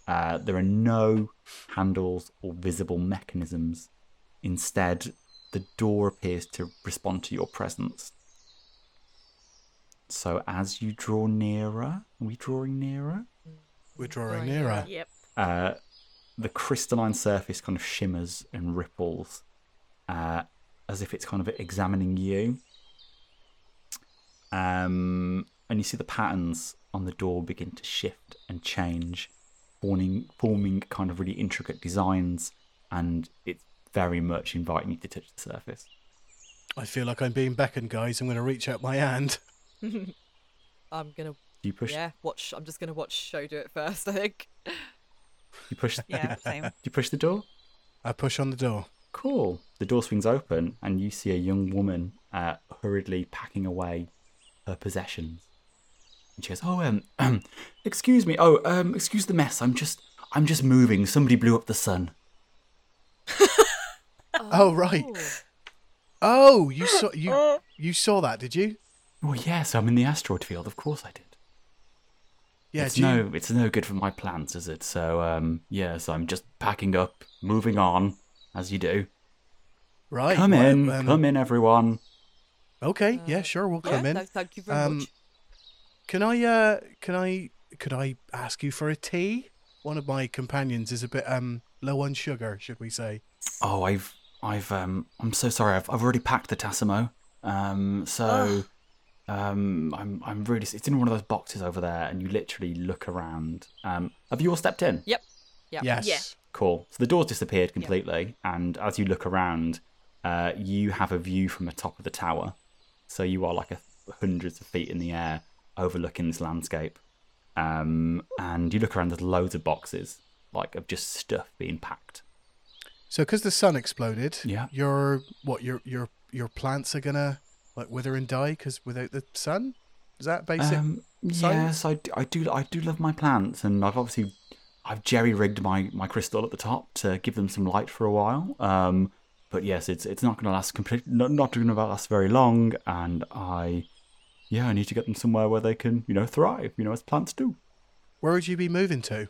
Uh, there are no handles or visible mechanisms. Instead, the door appears to respond to your presence. So as you draw nearer, are we drawing nearer? We're drawing nearer. Yep. Uh, the crystalline surface kind of shimmers and ripples uh, as if it's kind of examining you. Um, and you see the patterns on the door begin to shift and change, forming, forming kind of really intricate designs, and it's very much inviting you to touch the surface. I feel like I'm being beckoned, guys. I'm going to reach out my hand. I'm gonna. You push. Yeah, watch. I'm just gonna watch Show do it first. I think. You push. Yeah, same. Do you push the door? I push on the door. Cool. The door swings open, and you see a young woman uh, hurriedly packing away her possessions. And she goes, "Oh, um, excuse me. Oh, um, excuse the mess. I'm just, I'm just moving. Somebody blew up the sun." oh. oh right. Oh, you saw you you saw that, did you? Well, yes, yeah, so I'm in the asteroid field. Of course I did. Yeah, it's, no, you... it's no good for my plans, is it? So, um, yes, yeah, so I'm just packing up, moving on, as you do. Right. Come well, in. Um... Come in, everyone. Okay, yeah, sure, we'll come yeah, in. No, thank you very um, much. Can I, uh, can I, could I ask you for a tea? One of my companions is a bit um, low on sugar, should we say. Oh, I've, I've, um, I'm so sorry. I've, I've already packed the Tassimo. Um, so... Oh. Um, I'm, I'm really. It's in one of those boxes over there, and you literally look around. Um, have you all stepped in? Yep. Yep. Yes. Yeah. Cool. So the door's disappeared completely, yep. And as you look around, uh, you have a view from the top of the tower. So you are like a, hundreds of feet in the air, overlooking this landscape. Um, and you look around. There's loads of boxes, like of just stuff being packed. So, because the sun exploded, yeah. Your what? Your your your plants are gonna. Like wither and die because without the sun, is that basic? Um, yes, I do, I do. I do love my plants, and I've obviously I've jerry-rigged my, my crystal at the top to give them some light for a while. Um, but yes, it's it's not going to last complete, not not going to last very long. And I, yeah, I need to get them somewhere where they can, you know, thrive. You know, as plants do. Where would you be moving to?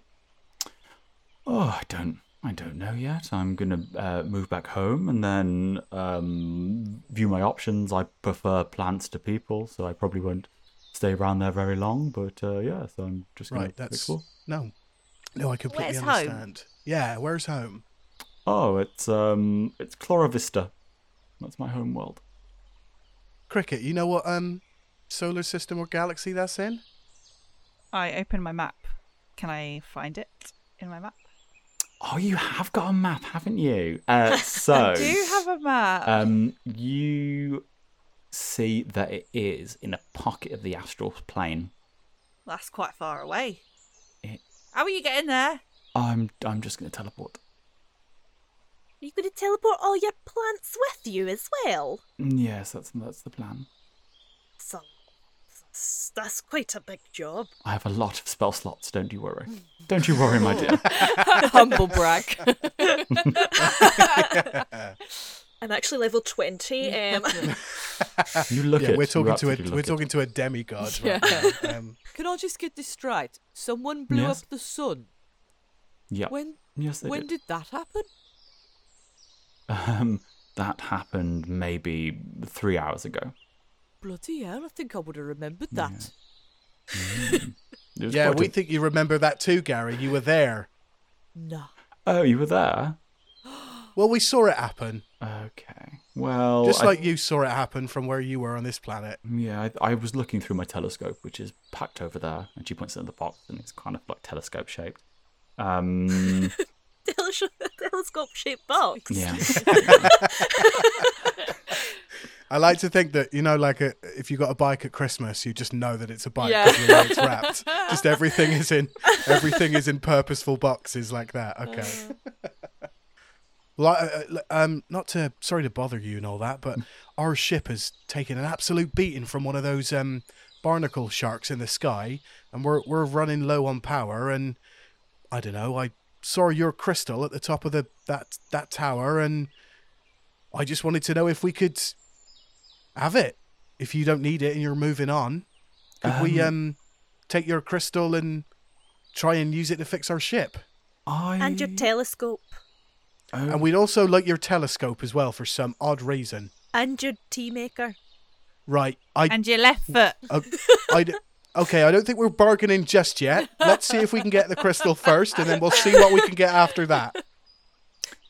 Oh, I don't. I don't know yet. I'm going to uh, move back home and then um, view my options. I prefer plants to people, so I probably won't stay around there very long. But uh, yeah, so I'm just going right, to explore. No, no, I completely where's understand. Home? Yeah, where's home? Oh, it's um, it's Chlorovista. That's my home world. Criquete, you know what um, solar system or galaxy that's in? I open my map. Can I find it in my map? Oh, you have got a map, haven't you? Uh, so I do have a map. Um, you see that it is in a pocket of the astral plane. That's quite far away. It... How are you getting there? I'm. I'm just going to teleport. Are you going to teleport all your plants with you as well? Yes, that's that's the plan. So that's, that's quite a big job. I have a lot of spell slots, don't you worry. Don't you worry, my dear. Humble brag. Yeah. I'm actually level twenty. Um... You look yeah, it. We're talking to a we're it. talking to a demigod. Yeah. Right now. Um, Can I just get this straight? Someone blew yes. up the sun. Yeah. When? Yes. They when did. did that happen? Um, that happened maybe three hours ago. Bloody hell, I think I would have remembered that. Yeah. Mm. Yeah, we a... think you remember that too, Gary. You were there. No. Oh, you were there? Well, we saw it happen. Okay. Well, just I... like you saw it happen from where you were on this planet. Yeah, I, I was looking through my telescope, which is packed over there, and she points it in the box, and it's kind of like telescope shaped. Um... telescope shaped box. Yeah. I like to think that, you know, like a, if you got a bike at Christmas, you just know that it's a bike. Yeah. You know it's wrapped. Just everything is in everything is in purposeful boxes like that. Okay. Uh. like, um, not to sorry to bother you and all that, but our ship has taken an absolute beating from one of those um, barnacle sharks in the sky, and we're we're running low on power. And I don't know. I saw your crystal at the top of the that that tower, and I just wanted to know if we could. Have it. If you don't need it and you're moving on, could um, we um, take your crystal and try and use it to fix our ship? I... And your telescope. Oh. And we'd also like your telescope as well for some odd reason. And your tea maker. Right. I... And your left foot. Uh, I... Okay, I don't think we're bargaining just yet. Let's see if we can get the crystal first, and then we'll see what we can get after that.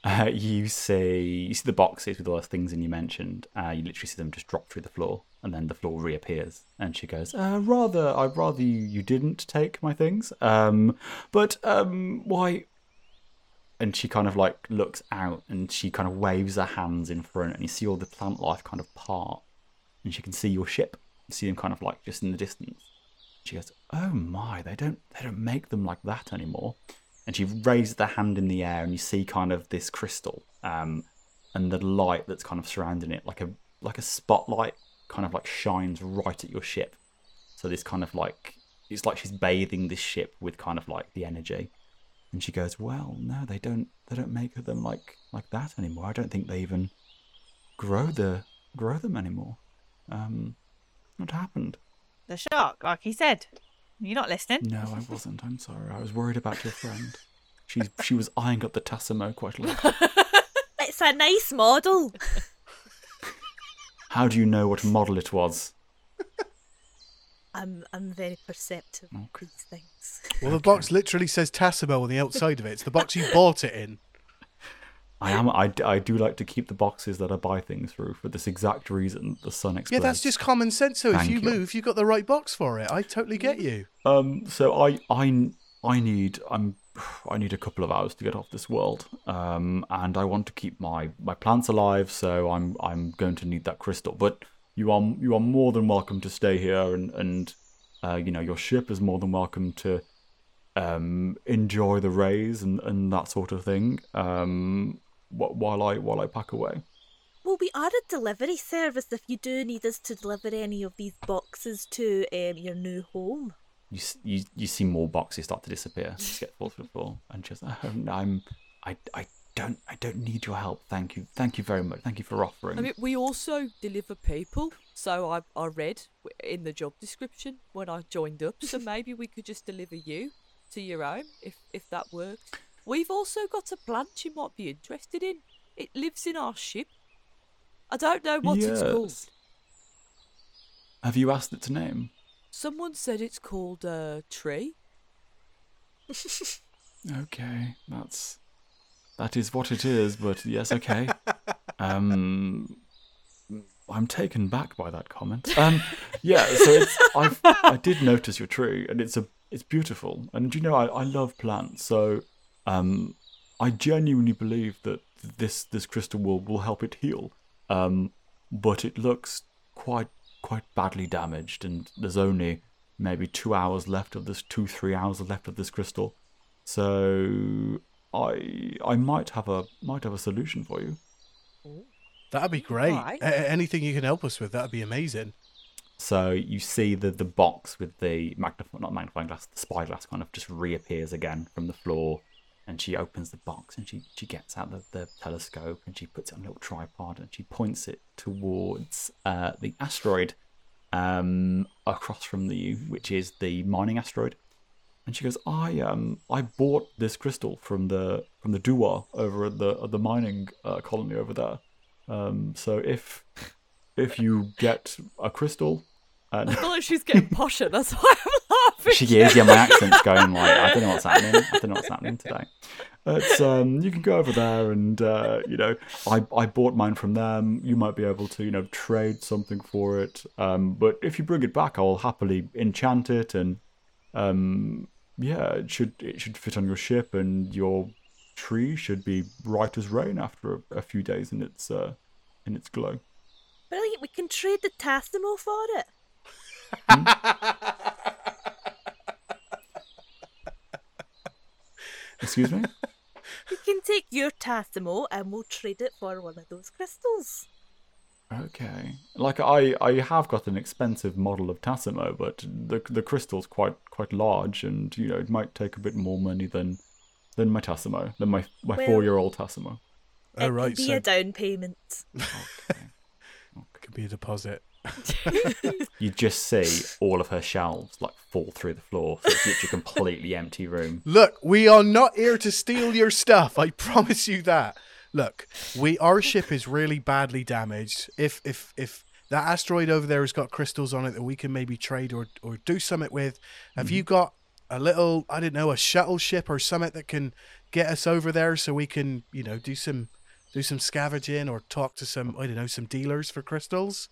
Uh, you see you see the boxes with all those things and you mentioned. Uh, you literally see them just drop through the floor, and then the floor reappears. And she goes, uh, rather, I'd rather you, you didn't take my things. Um, but um, why? And she kind of like looks out, and she kind of waves her hands in front, and you see all the plant life kind of part. And she can see your ship. You see them kind of like just in the distance. She goes, oh my, they don't they don't make them like that anymore. And she raises the hand in the air, and you see kind of this crystal, um, and the light that's kind of surrounding it, like a like a spotlight, kind of like shines right at your ship. So this kind of like it's like she's bathing this ship with kind of like the energy. And she goes, "Well, no, they don't they don't make them like like that anymore. I don't think they even grow the grow them anymore. Um, what happened?" The shark, like he said. You're not listening? No, I wasn't. I'm sorry. I was worried about your friend. She's she was eyeing up the Tassimo quite a lot. It's a nice model. How do you know what model it was? I'm I'm very perceptive okay. of these things. Well, the okay. box literally says Tassimo on the outside of it. It's the box you bought it in. I am. I, I do like to keep the boxes that I buy things through for this exact reason. The sun explodes. Yeah, that's just common sense. So if Thank you move, you got the right box for it. I totally get you. Um. So I, I, I need. I'm. I need a couple of hours to get off this world. Um. And I want to keep my, my plants alive. So I'm. I'm going to need that crystal. But you are. You are more than welcome to stay here. And and, uh, you know, your ship is more than welcome to. Um. Enjoy the rays and, and that sort of thing. Um. While I while I pack away. Well, we are a delivery service. If you do need us to deliver any of these boxes to um, your new home, you you you see more boxes start to disappear. Just get full full and just oh, no, I'm I I don't I don't need your help. Thank you, thank you very much. Thank you for offering. I mean, we also deliver people. So I I read in the job description when I joined up. So maybe we could just deliver you to your home if if that works. We've also got a plant you might be interested in. It lives in our ship. I don't know what yes. it's called. Have you asked its name? Someone said it's called a uh, tree. Okay, that's that is what it is. But yes, okay. Um, I'm taken back by that comment. Um, yeah. So it's, I've, I did notice your tree, and it's a it's beautiful. And you know, I, I love plants, so. Um, I genuinely believe that this this crystal will, will help it heal, um, but it looks quite quite badly damaged, and there's only maybe two hours left of this, two three hours left of this crystal, so I I might have a might have a solution for you. That'd be great. Right. A- anything you can help us with, that'd be amazing. So you see the the box with the magnif- not magnifying glass, the spyglass kind of just reappears again from the floor. And she opens the box and she, she gets out the, the telescope and she puts it on a little tripod and she points it towards uh, the asteroid um, across from you, which is the mining asteroid. And she goes, I um I bought this crystal from the from the Doua over at the at the mining uh, colony over there. Um, so if if you get a crystal, and... I feel like she's getting posher. That's why I'm laughing. She is, yeah, my accent's going like, I don't know what's happening. I don't know what's happening today. It's, um, you can go over there and, uh, you know, I, I bought mine from them. You might be able to, you know, trade something for it. Um, but if you bring it back, I'll happily enchant it. And, um, yeah, it should, it should fit on your ship, and your tree should be bright as rain after a, a few days in its, uh, in its glow. Brilliant. We can trade the Tassimo for it. Hmm? Excuse me? You can take your Tassimo and we'll trade it for one of those crystals. Okay. Like, I, I have got an expensive model of Tassimo, but the the crystal's quite quite large, and, you know, it might take a bit more money than than my Tassimo, than my, my well, four-year-old Tassimo. It oh, right, could be so... a down payment. Okay. Okay. It could be a deposit. You just see all of her shelves like fall through the floor. So it's literally a completely empty room. Look, we are not here to steal your stuff. I promise you that. Look, we our ship is really badly damaged. If if if that asteroid over there has got crystals on it that we can maybe trade or or do something with, have mm-hmm. you got a little, I don't know, a shuttle ship or something that can get us over there so we can, you know, do some do some scavenging or talk to some, I don't know, some dealers for crystals?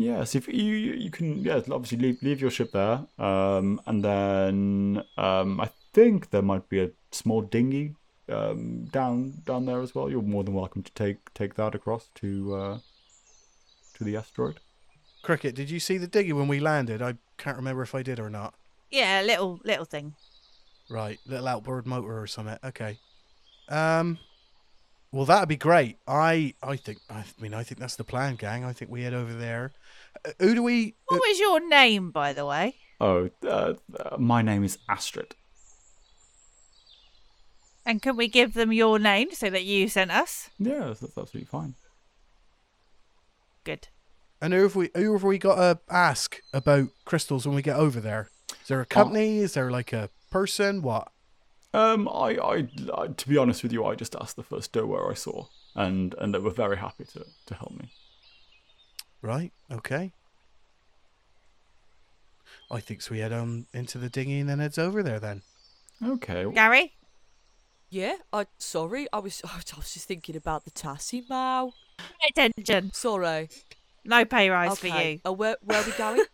Yes, if you you can, yeah, obviously leave leave your ship there, um, and then um, I think there might be a small dinghy um, down down there as well. You're more than welcome to take take that across to uh, to the asteroid. Criquete, did you see the dinghy when we landed? I can't remember if I did or not. Yeah, little little thing. Right, little outboard motor or something. Okay. Um. Well, that'd be great. I, I think. I mean, I think that's the plan, gang. I think we head over there. Uh, who do we? Uh... What was your name, by the way? Oh, uh, uh, my name is Astrid. And can we give them your name so that you sent us? Yeah, that's absolutely fine. Good. And who have we? Who have we got to ask about crystals when we get over there? Is there a company? Oh. Is there like a person? What? Um, I, I, I, to be honest with you, I just asked the first Doua I saw, and, and they were very happy to, to help me. Right, okay. I think so. We head on into the dinghy and then heads over there then. Okay. Gary? Yeah, I, sorry, I was, I was just thinking about the Tassimo. Pay attention. Sorry. No pay rise okay. for you. Uh, where, where are we going?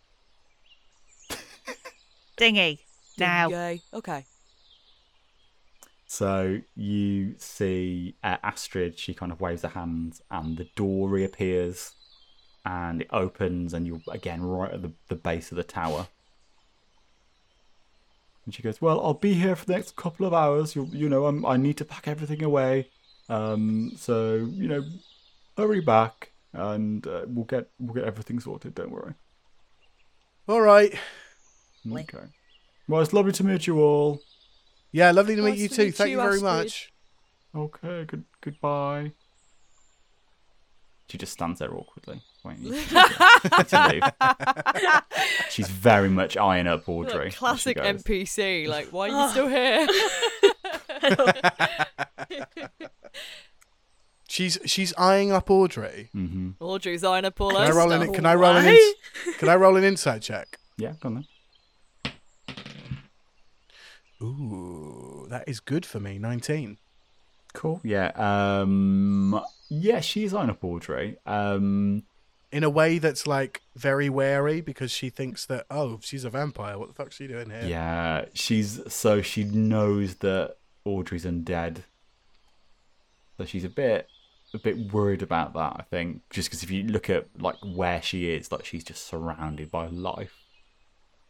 Dinghy. Now. Dinghy. Okay. So you see uh, Astrid, she kind of waves her hands and the door reappears and it opens and you're again right at the, the base of the tower. And she goes, well, I'll be here for the next couple of hours. You, you know, I'm, I need to pack everything away. Um, so, you know, hurry back and uh, we'll get we'll get everything sorted. Don't worry. All right. Okay. Well, it's lovely to meet you all. Yeah, lovely to meet nice you to too. Meet Thank you, you very Astrid. Much. Okay, good. Goodbye. She just stands there awkwardly. Waiting to, to leave. She's very much eyeing up Audrey. Like classic N P C. Like, why are you still here? she's she's eyeing up Audrey. Mm-hmm. Audrey's eyeing up all can us. I roll an, can I roll an? Can I roll an? Can I roll an insight check? Yeah, go on then. Ooh, that is good for me. nineteen. Cool. Yeah. Um, yeah, she's on a Audrey. Um, in a way that's like very wary because she thinks that, oh, she's a vampire. What the fuck's she doing here? Yeah, she's so she knows that Audrey's undead. So she's a bit a bit worried about that, I think, just because if you look at like where she is, like she's just surrounded by life.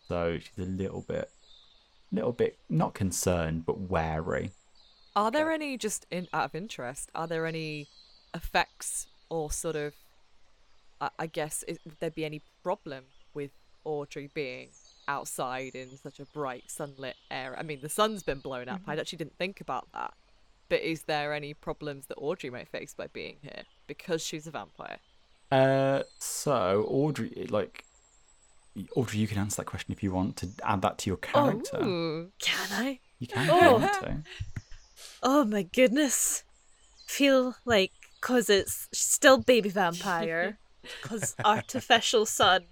So she's a little bit little bit not concerned but wary. Are there any just in out of interest are there any effects or sort of I, I guess is, would there be any problem with Audrey being outside in such a bright sunlit area? I mean the sun's been blown up. Mm-hmm. I actually didn't think about that, but is there any problems that Audrey might face by being here because she's a vampire? Uh so Audrey like Audrey, you can answer that question if you want to add that to your character. Oh, can I? You can if you want to. Oh my goodness. Feel like, because it's still baby vampire, because artificial sun,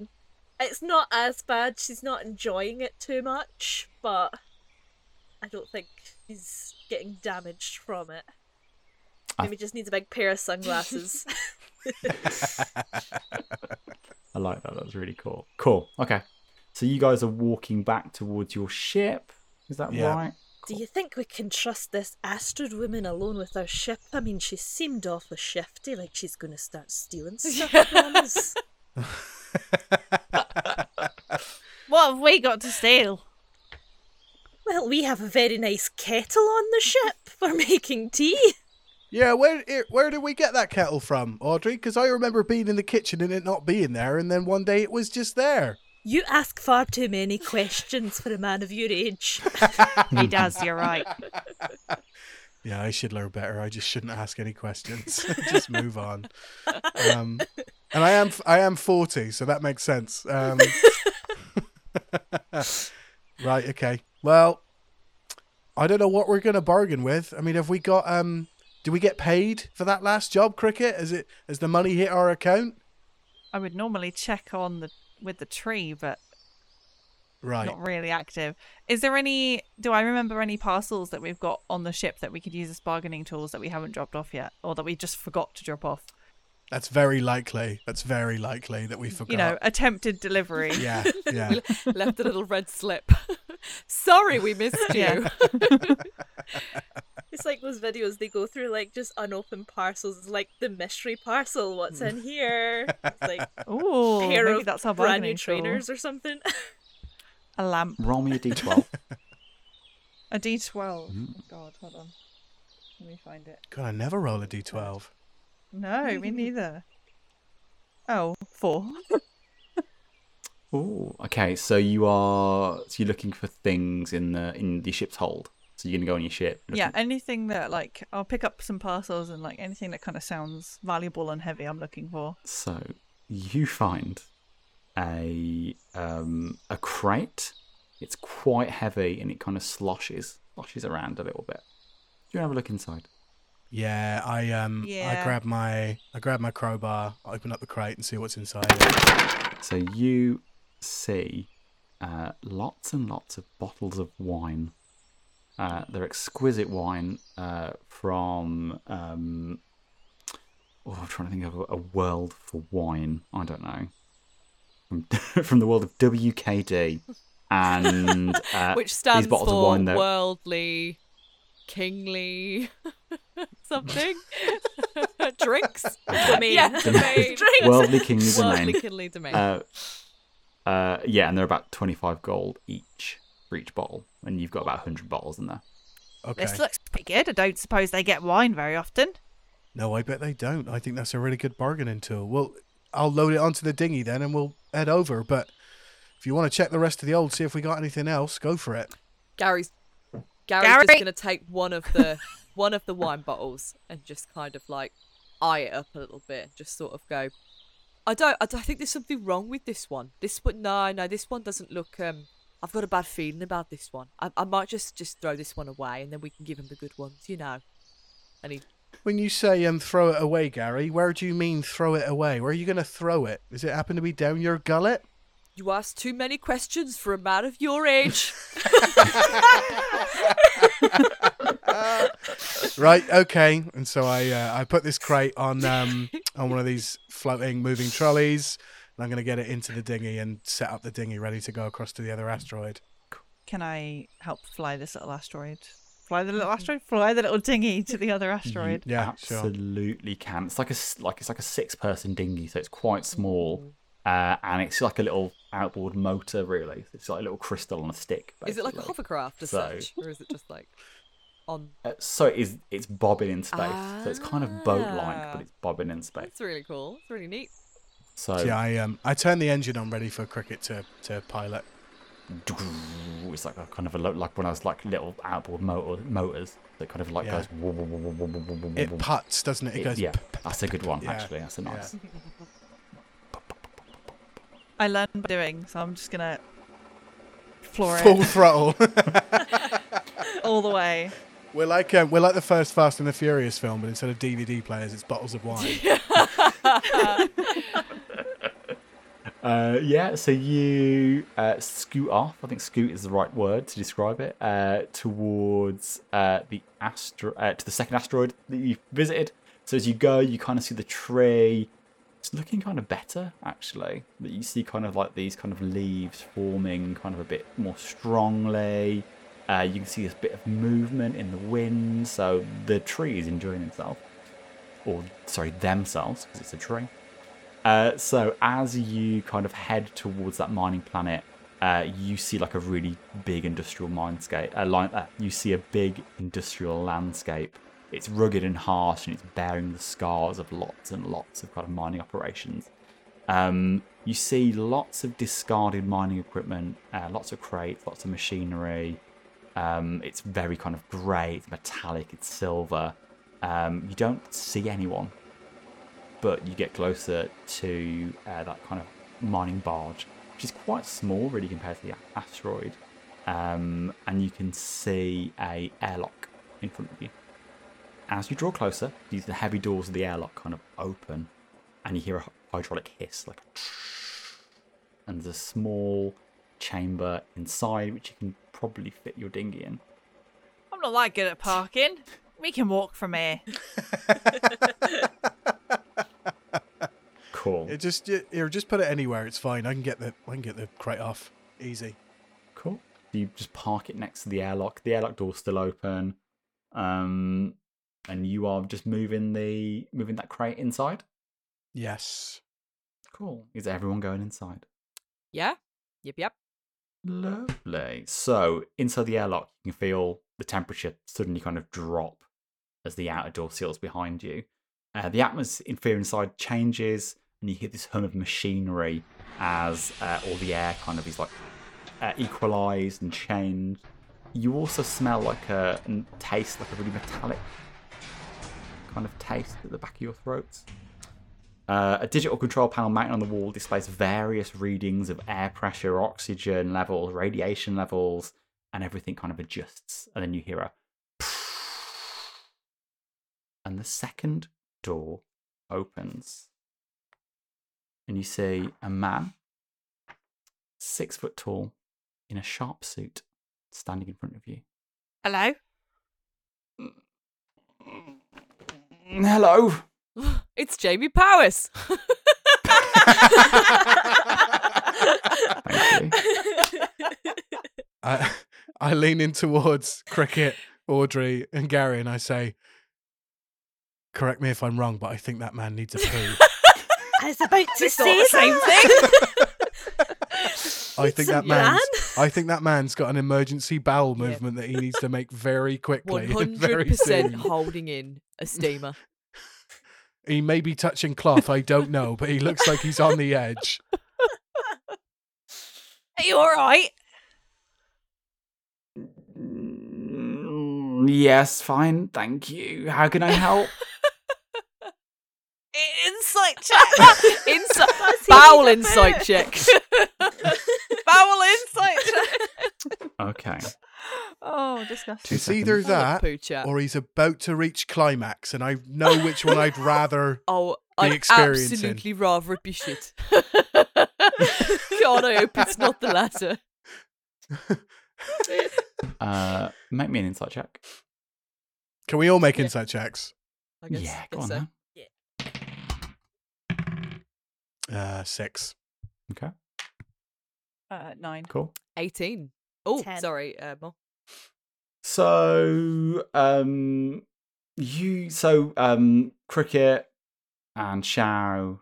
it's not as bad. She's not enjoying it too much, but I don't think she's getting damaged from it. Maybe I... just needs a big pair of sunglasses. I like that. That was really cool. Cool. Okay. So you guys are walking back towards your ship. Is that yeah. right? Cool. Do you think we can trust this Astrid woman alone with our ship? I mean, she seemed awful shifty, like she's going to start stealing stuff from us. What have we got to steal? Well, we have a very nice kettle on the ship for making tea. Yeah, where where did we get that kettle from, Audrey? Because I remember being in the kitchen and it not being there, and then one day it was just there. You ask far too many questions for a man of your age. He does, you're right. Yeah, I should learn better. I just shouldn't ask any questions. Just move on. Um, and I am I am forty, so that makes sense. Um, right, okay. Well, I don't know what we're going to bargain with. I mean, have we got... Um, do we get paid for that last job, Criquete? Has, it, has the money hit our account? I would normally check on the... with the tree, but right, not really active. Is there any, do I remember any parcels that we've got on the ship that we could use as bargaining tools that we haven't dropped off yet, or that we just forgot to drop off? That's very likely. That's very likely that we forgot. You know, attempted delivery. Yeah, yeah. Left a little red slip. Sorry, we missed you. It's like those videos they go through, like just unopened parcels. It's like the mystery parcel. What's in here? It's like ooh, pair maybe of that's our brand new trainers or something. A lamp. Roll me a D twelve. A D twelve. Mm. Oh God, hold on. Let me find it. God, I never roll a D twelve. No, me neither. Oh, four. Oh, okay. So you are so you're looking for things in the in the ship's hold. So you're gonna go on your ship. Looking... Yeah, anything that like I'll pick up some parcels and like anything that kind of sounds valuable and heavy. I'm looking for. So you find a um a crate. It's quite heavy and it kind of sloshes sloshes around a little bit. Do you wanna have a look inside? Yeah, I um, yeah. I grab my I grab my crowbar, I open up the crate and see what's inside it. So you see uh, lots and lots of bottles of wine. Uh, they're exquisite wine uh, from um, oh, I'm trying to think of a, a world for wine. I don't know from from the world of W K D, and uh, which stands these bottles for of wine, though, worldly. Kingly something drinks domain. Yeah, domain. Drinks. Worldly kingly domain. Worldly kingly domain. Uh, uh, yeah, and they're about twenty-five gold each for each bottle, and you've got about one hundred bottles in there. Okay. This looks pretty good. I don't suppose they get wine very often. No, I bet they don't. I think that's a really good bargaining tool. Well, I'll load it onto the dinghy then, and we'll head over. But if you want to check the rest of the old, see if we got anything else, go for it. Gary's. Gary's Gary! just going to take one of the one of the wine bottles and just kind of like eye it up a little bit and just sort of go, I don't, I, I think there's something wrong with this one. This one, no, no, this one doesn't look, um, I've got a bad feeling about this one. I, I might just, just throw this one away and then we can give him the good ones, you know. And he... When you say um, throw it away, Gary, where do you mean throw it away? Where are you going to throw it? Does it happen to be down your gullet? You ask too many questions for a man of your age. Right, okay. And so I uh, I put this crate on um on one of these floating moving trolleys, and I'm going to get it into the dinghy and set up the dinghy ready to go across to the other asteroid. Can I help fly this little asteroid? Fly the little asteroid, fly the little dinghy to the other asteroid. You yeah, absolutely sure. can. It's like a like it's like a six-person dinghy, so it's quite small. Uh, and it's like a little outboard motor, really. It's like a little crystal on a stick, basically. Is it like a hovercraft as so, such? Or is it just like on... Uh, so it is, it's bobbing in space. Ah, so it's kind of boat-like, but it's bobbing in space. It's really cool. It's really neat. So yeah, I um, I turned the engine on ready for Criquete to, to pilot. It's like a kind of a, like one of those like little outboard motor, motors that kind of like yeah. goes... It puts, doesn't it? It, it goes... Yeah, that's a good one, yeah. actually. That's a nice... Yeah. I learned by doing, so I'm just gonna floor it. Full throttle, all the way. We're like uh, we're like the first Fast and the Furious film, but instead of D V D players, it's bottles of wine. Uh, yeah, so you uh, scoot off, I think scoot is the right word to describe it, uh, towards uh, the astro- uh, to the second asteroid that you visited. So as you go, you kind of see the tree. It's looking kind of better, actually. But you see kind of like these kind of leaves forming kind of a bit more strongly. Uh, you can see this bit of movement in the wind, so the tree is enjoying itself. Or, sorry, themselves, because it's a tree. Uh, so as you kind of head towards that mining planet, uh, you see like a really big industrial minescape. Uh, line, uh, you see a big industrial landscape. It's rugged and harsh, and it's bearing the scars of lots and lots of kind of mining operations. Um, you see lots of discarded mining equipment, uh, lots of crates, lots of machinery. Um, it's very kind of grey, it's metallic, it's silver. Um, you don't see anyone. But you get closer to uh, that kind of mining barge, which is quite small, really, compared to the asteroid. Um, and you can see a airlock in front of you. As you draw closer, these the heavy doors of the airlock kind of open, and you hear a hydraulic hiss, like a tsh, and there's a small chamber inside, which you can probably fit your dinghy in. I'm not that good at parking. We can walk from here. Cool. It just it, it, just put it anywhere. It's fine. I can get the I can get the crate off easy. Cool. You just park it next to the airlock. The airlock door's still open, um, and you are just moving the moving that crate inside. Yes. Cool. Is everyone going inside? Yeah. Yep. Yep. Lovely. So inside the airlock, you can feel the temperature suddenly kind of drop as the outer door seals behind you. Uh, the atmosphere inside changes. And you hear this hum of machinery as uh, all the air kind of is like uh, equalised and changed. You also smell like a and taste like a really metallic kind of taste at the back of your throats. Uh, a digital control panel mounted on the wall displays various readings of air pressure, oxygen levels, radiation levels, and everything kind of adjusts. And then you hear a and the second door opens. And you see a man, six foot tall, in a sharp suit, standing in front of you. Hello? Hello? It's Jamie Powis. Thank you. I, I lean in towards Criquete, Audrey, and Gary, and I say, correct me if I'm wrong, but I think that man needs a poo. I was about to say the same thing. I think that man's, I think that man's got an emergency bowel movement yeah. that he needs to make very quickly. one hundred percent very soon. Holding in a steamer. He may be touching cloth, I don't know, but he looks like he's on the edge. Are you all right? Mm, yes, fine, thank you. How can I help? Insight check. Insight. Bowel insight check. Bowel insight check. Okay. Oh, disgusting. It's either that or he's about to reach climax, and I know which one I'd rather oh, be I'd experiencing. I'd absolutely rather it be shit. God, I hope it's not the latter. uh, make me an insight check. Can we all make yeah. insight checks? I guess. Yeah, go on so. Then. Uh, six. Okay. Uh, nine. Cool. eighteen. Oh, ten. Sorry, uh, more. So, um, you, so, um, Criquete and Xiao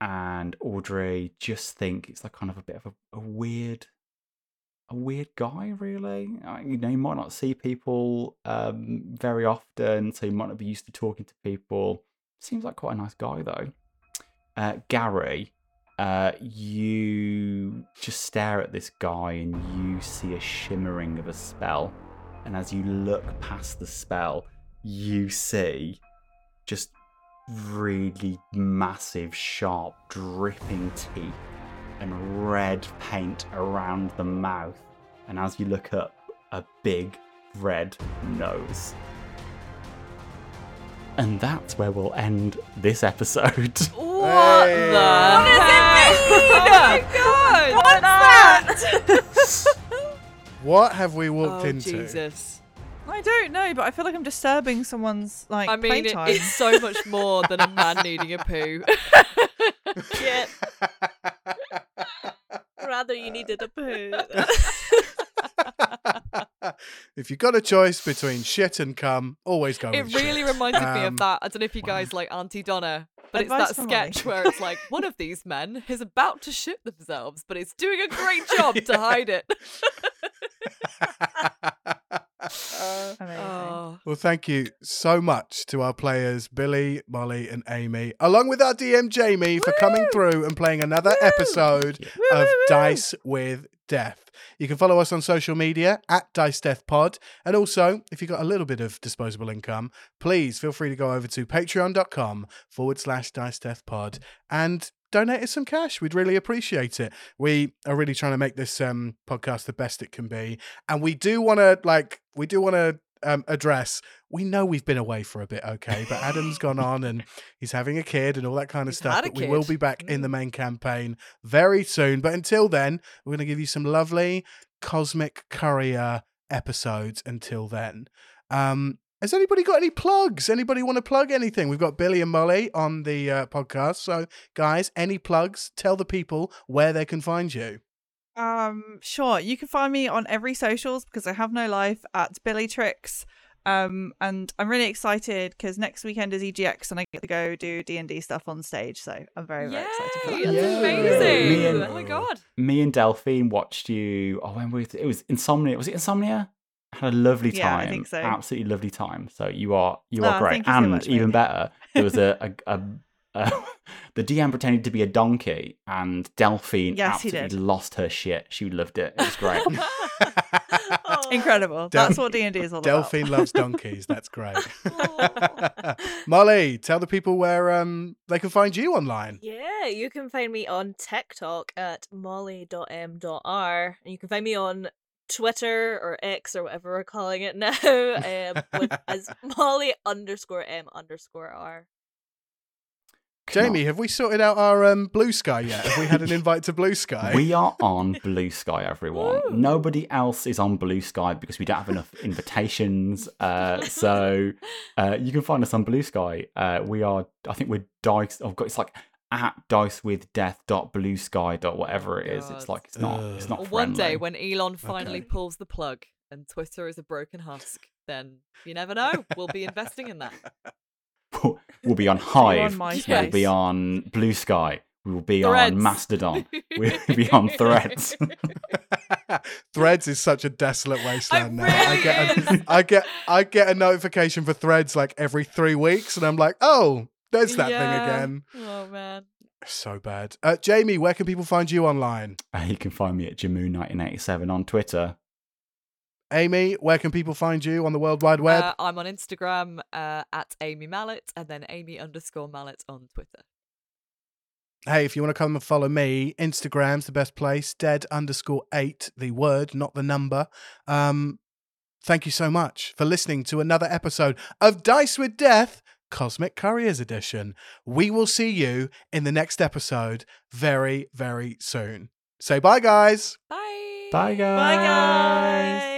and Audrey just think it's like kind of a bit of a, a weird, a weird guy, really. You know, you might not see people, um, very often, so you might not be used to talking to people. Seems like quite a nice guy, though. Uh, Gary, uh, you just stare at this guy and you see a shimmering of a spell. And as you look past the spell, you see just really massive, sharp, dripping teeth and red paint around the mouth. And as you look up, a big red nose. And that's where we'll end this episode. What hey. the What does it mean? Oh my god! What's that? What have we walked oh, into? Jesus. I don't know, but I feel like I'm disturbing someone's like. I mean, it, it's so much more than a man needing a poo. Yeah. Rather, you needed a poo. If you got a choice between shit and cum, always go. It with really shit. reminded um, me of that. I don't know if you guys like Auntie Donna, but it's that sketch where it's like one of these men is about to shit themselves, but it's doing a great job yeah. to hide it. Uh, oh. Well, thank you so much to our players Billie, Molly and Amy, along with our D M Jamie Woo! for coming through and playing another Woo! episode Woo! of Dice with Death. You can follow us on social media at Dice Death Pod, and also if you've got a little bit of disposable income, please feel free to go over to patreon.com forward slash Dice Death Pod and donate us some cash. We'd really appreciate it. We are really trying to make this um, podcast the best it can be. And we do want to, like, we do want to um, address, we know we've been away for a bit, okay? But Adam's gone on and he's having a kid and all that kind of he's stuff. But kid. we will be back in the main campaign very soon. But until then, we're going to give you some lovely Cosmic Courier episodes until then. Um, Has anybody got any plugs? Anybody want to plug anything? We've got Billie and Molly on the uh, podcast. So, guys, any plugs? Tell the people where they can find you. Um, sure. You can find me on every socials because I have no life at Billie Trixx. Um, and I'm really excited because next weekend is E G X and I get to go do D and D stuff on stage. So I'm very, Yay! very excited for that. That's yeah. amazing. Me and, oh, my God. Me and Delphine watched you. Oh, when we, it was Insomnia. Was it Insomnia? Had a lovely time. Yeah, I think so. Absolutely lovely time. So you are you are oh, great, you and so much, even really. better. There was a, a, a, a the D M pretended to be a donkey, and Delphine yes, absolutely lost her shit. She loved it. It was great. Oh. Incredible. Del- That's what D and D is all Delphine about. Delphine loves donkeys. That's great. Oh. Molly, tell the people where um they can find you online. Yeah, you can find me on TikTok at molly dot m dot r, and you can find me on Twitter or X or whatever we're calling it now um, with, as Molly underscore M underscore R. Jamie, have we sorted out our um, Blue Sky yet? Have we had an invite to Blue Sky? We are on Blue Sky, everyone. Ooh. Nobody else is on Blue Sky because we don't have enough invitations. Uh, so uh, you can find us on Blue Sky. Uh, we are, I think we're Dice. I've got, it's like at dicewithdeath.bluesky.whatever it is. God. It's like, it's not, Ugh. it's not friendly. One day when Elon finally okay. pulls the plug and Twitter is a broken husk, then you never know. We'll be investing in that. We'll be on Hive. We'll yes. be on Blue Sky. We will be Threads. on Mastodon. We'll be on Threads. Threads is such a desolate wasteland now. Really I get, a, I get, I get a notification for Threads like every three weeks and I'm like, oh, There's that yeah. thing again. Oh, man. So bad. Uh, Jamie, where can people find you online? Uh, you can find me at Jamu nineteen eighty-seven on Twitter. Amy, where can people find you on the World Wide Web? Uh, I'm on Instagram uh, at Amy Mallett and then Amy underscore Mallett on Twitter. Hey, if you want to come and follow me, Instagram's the best place. Dead underscore eight, the word, not the number. Um, thank you so much for listening to another episode of Dice with Death, Cosmic Couriers edition. We will see you in the next episode very, very soon. Say bye, guys. Bye. Bye, guys. Bye, guys.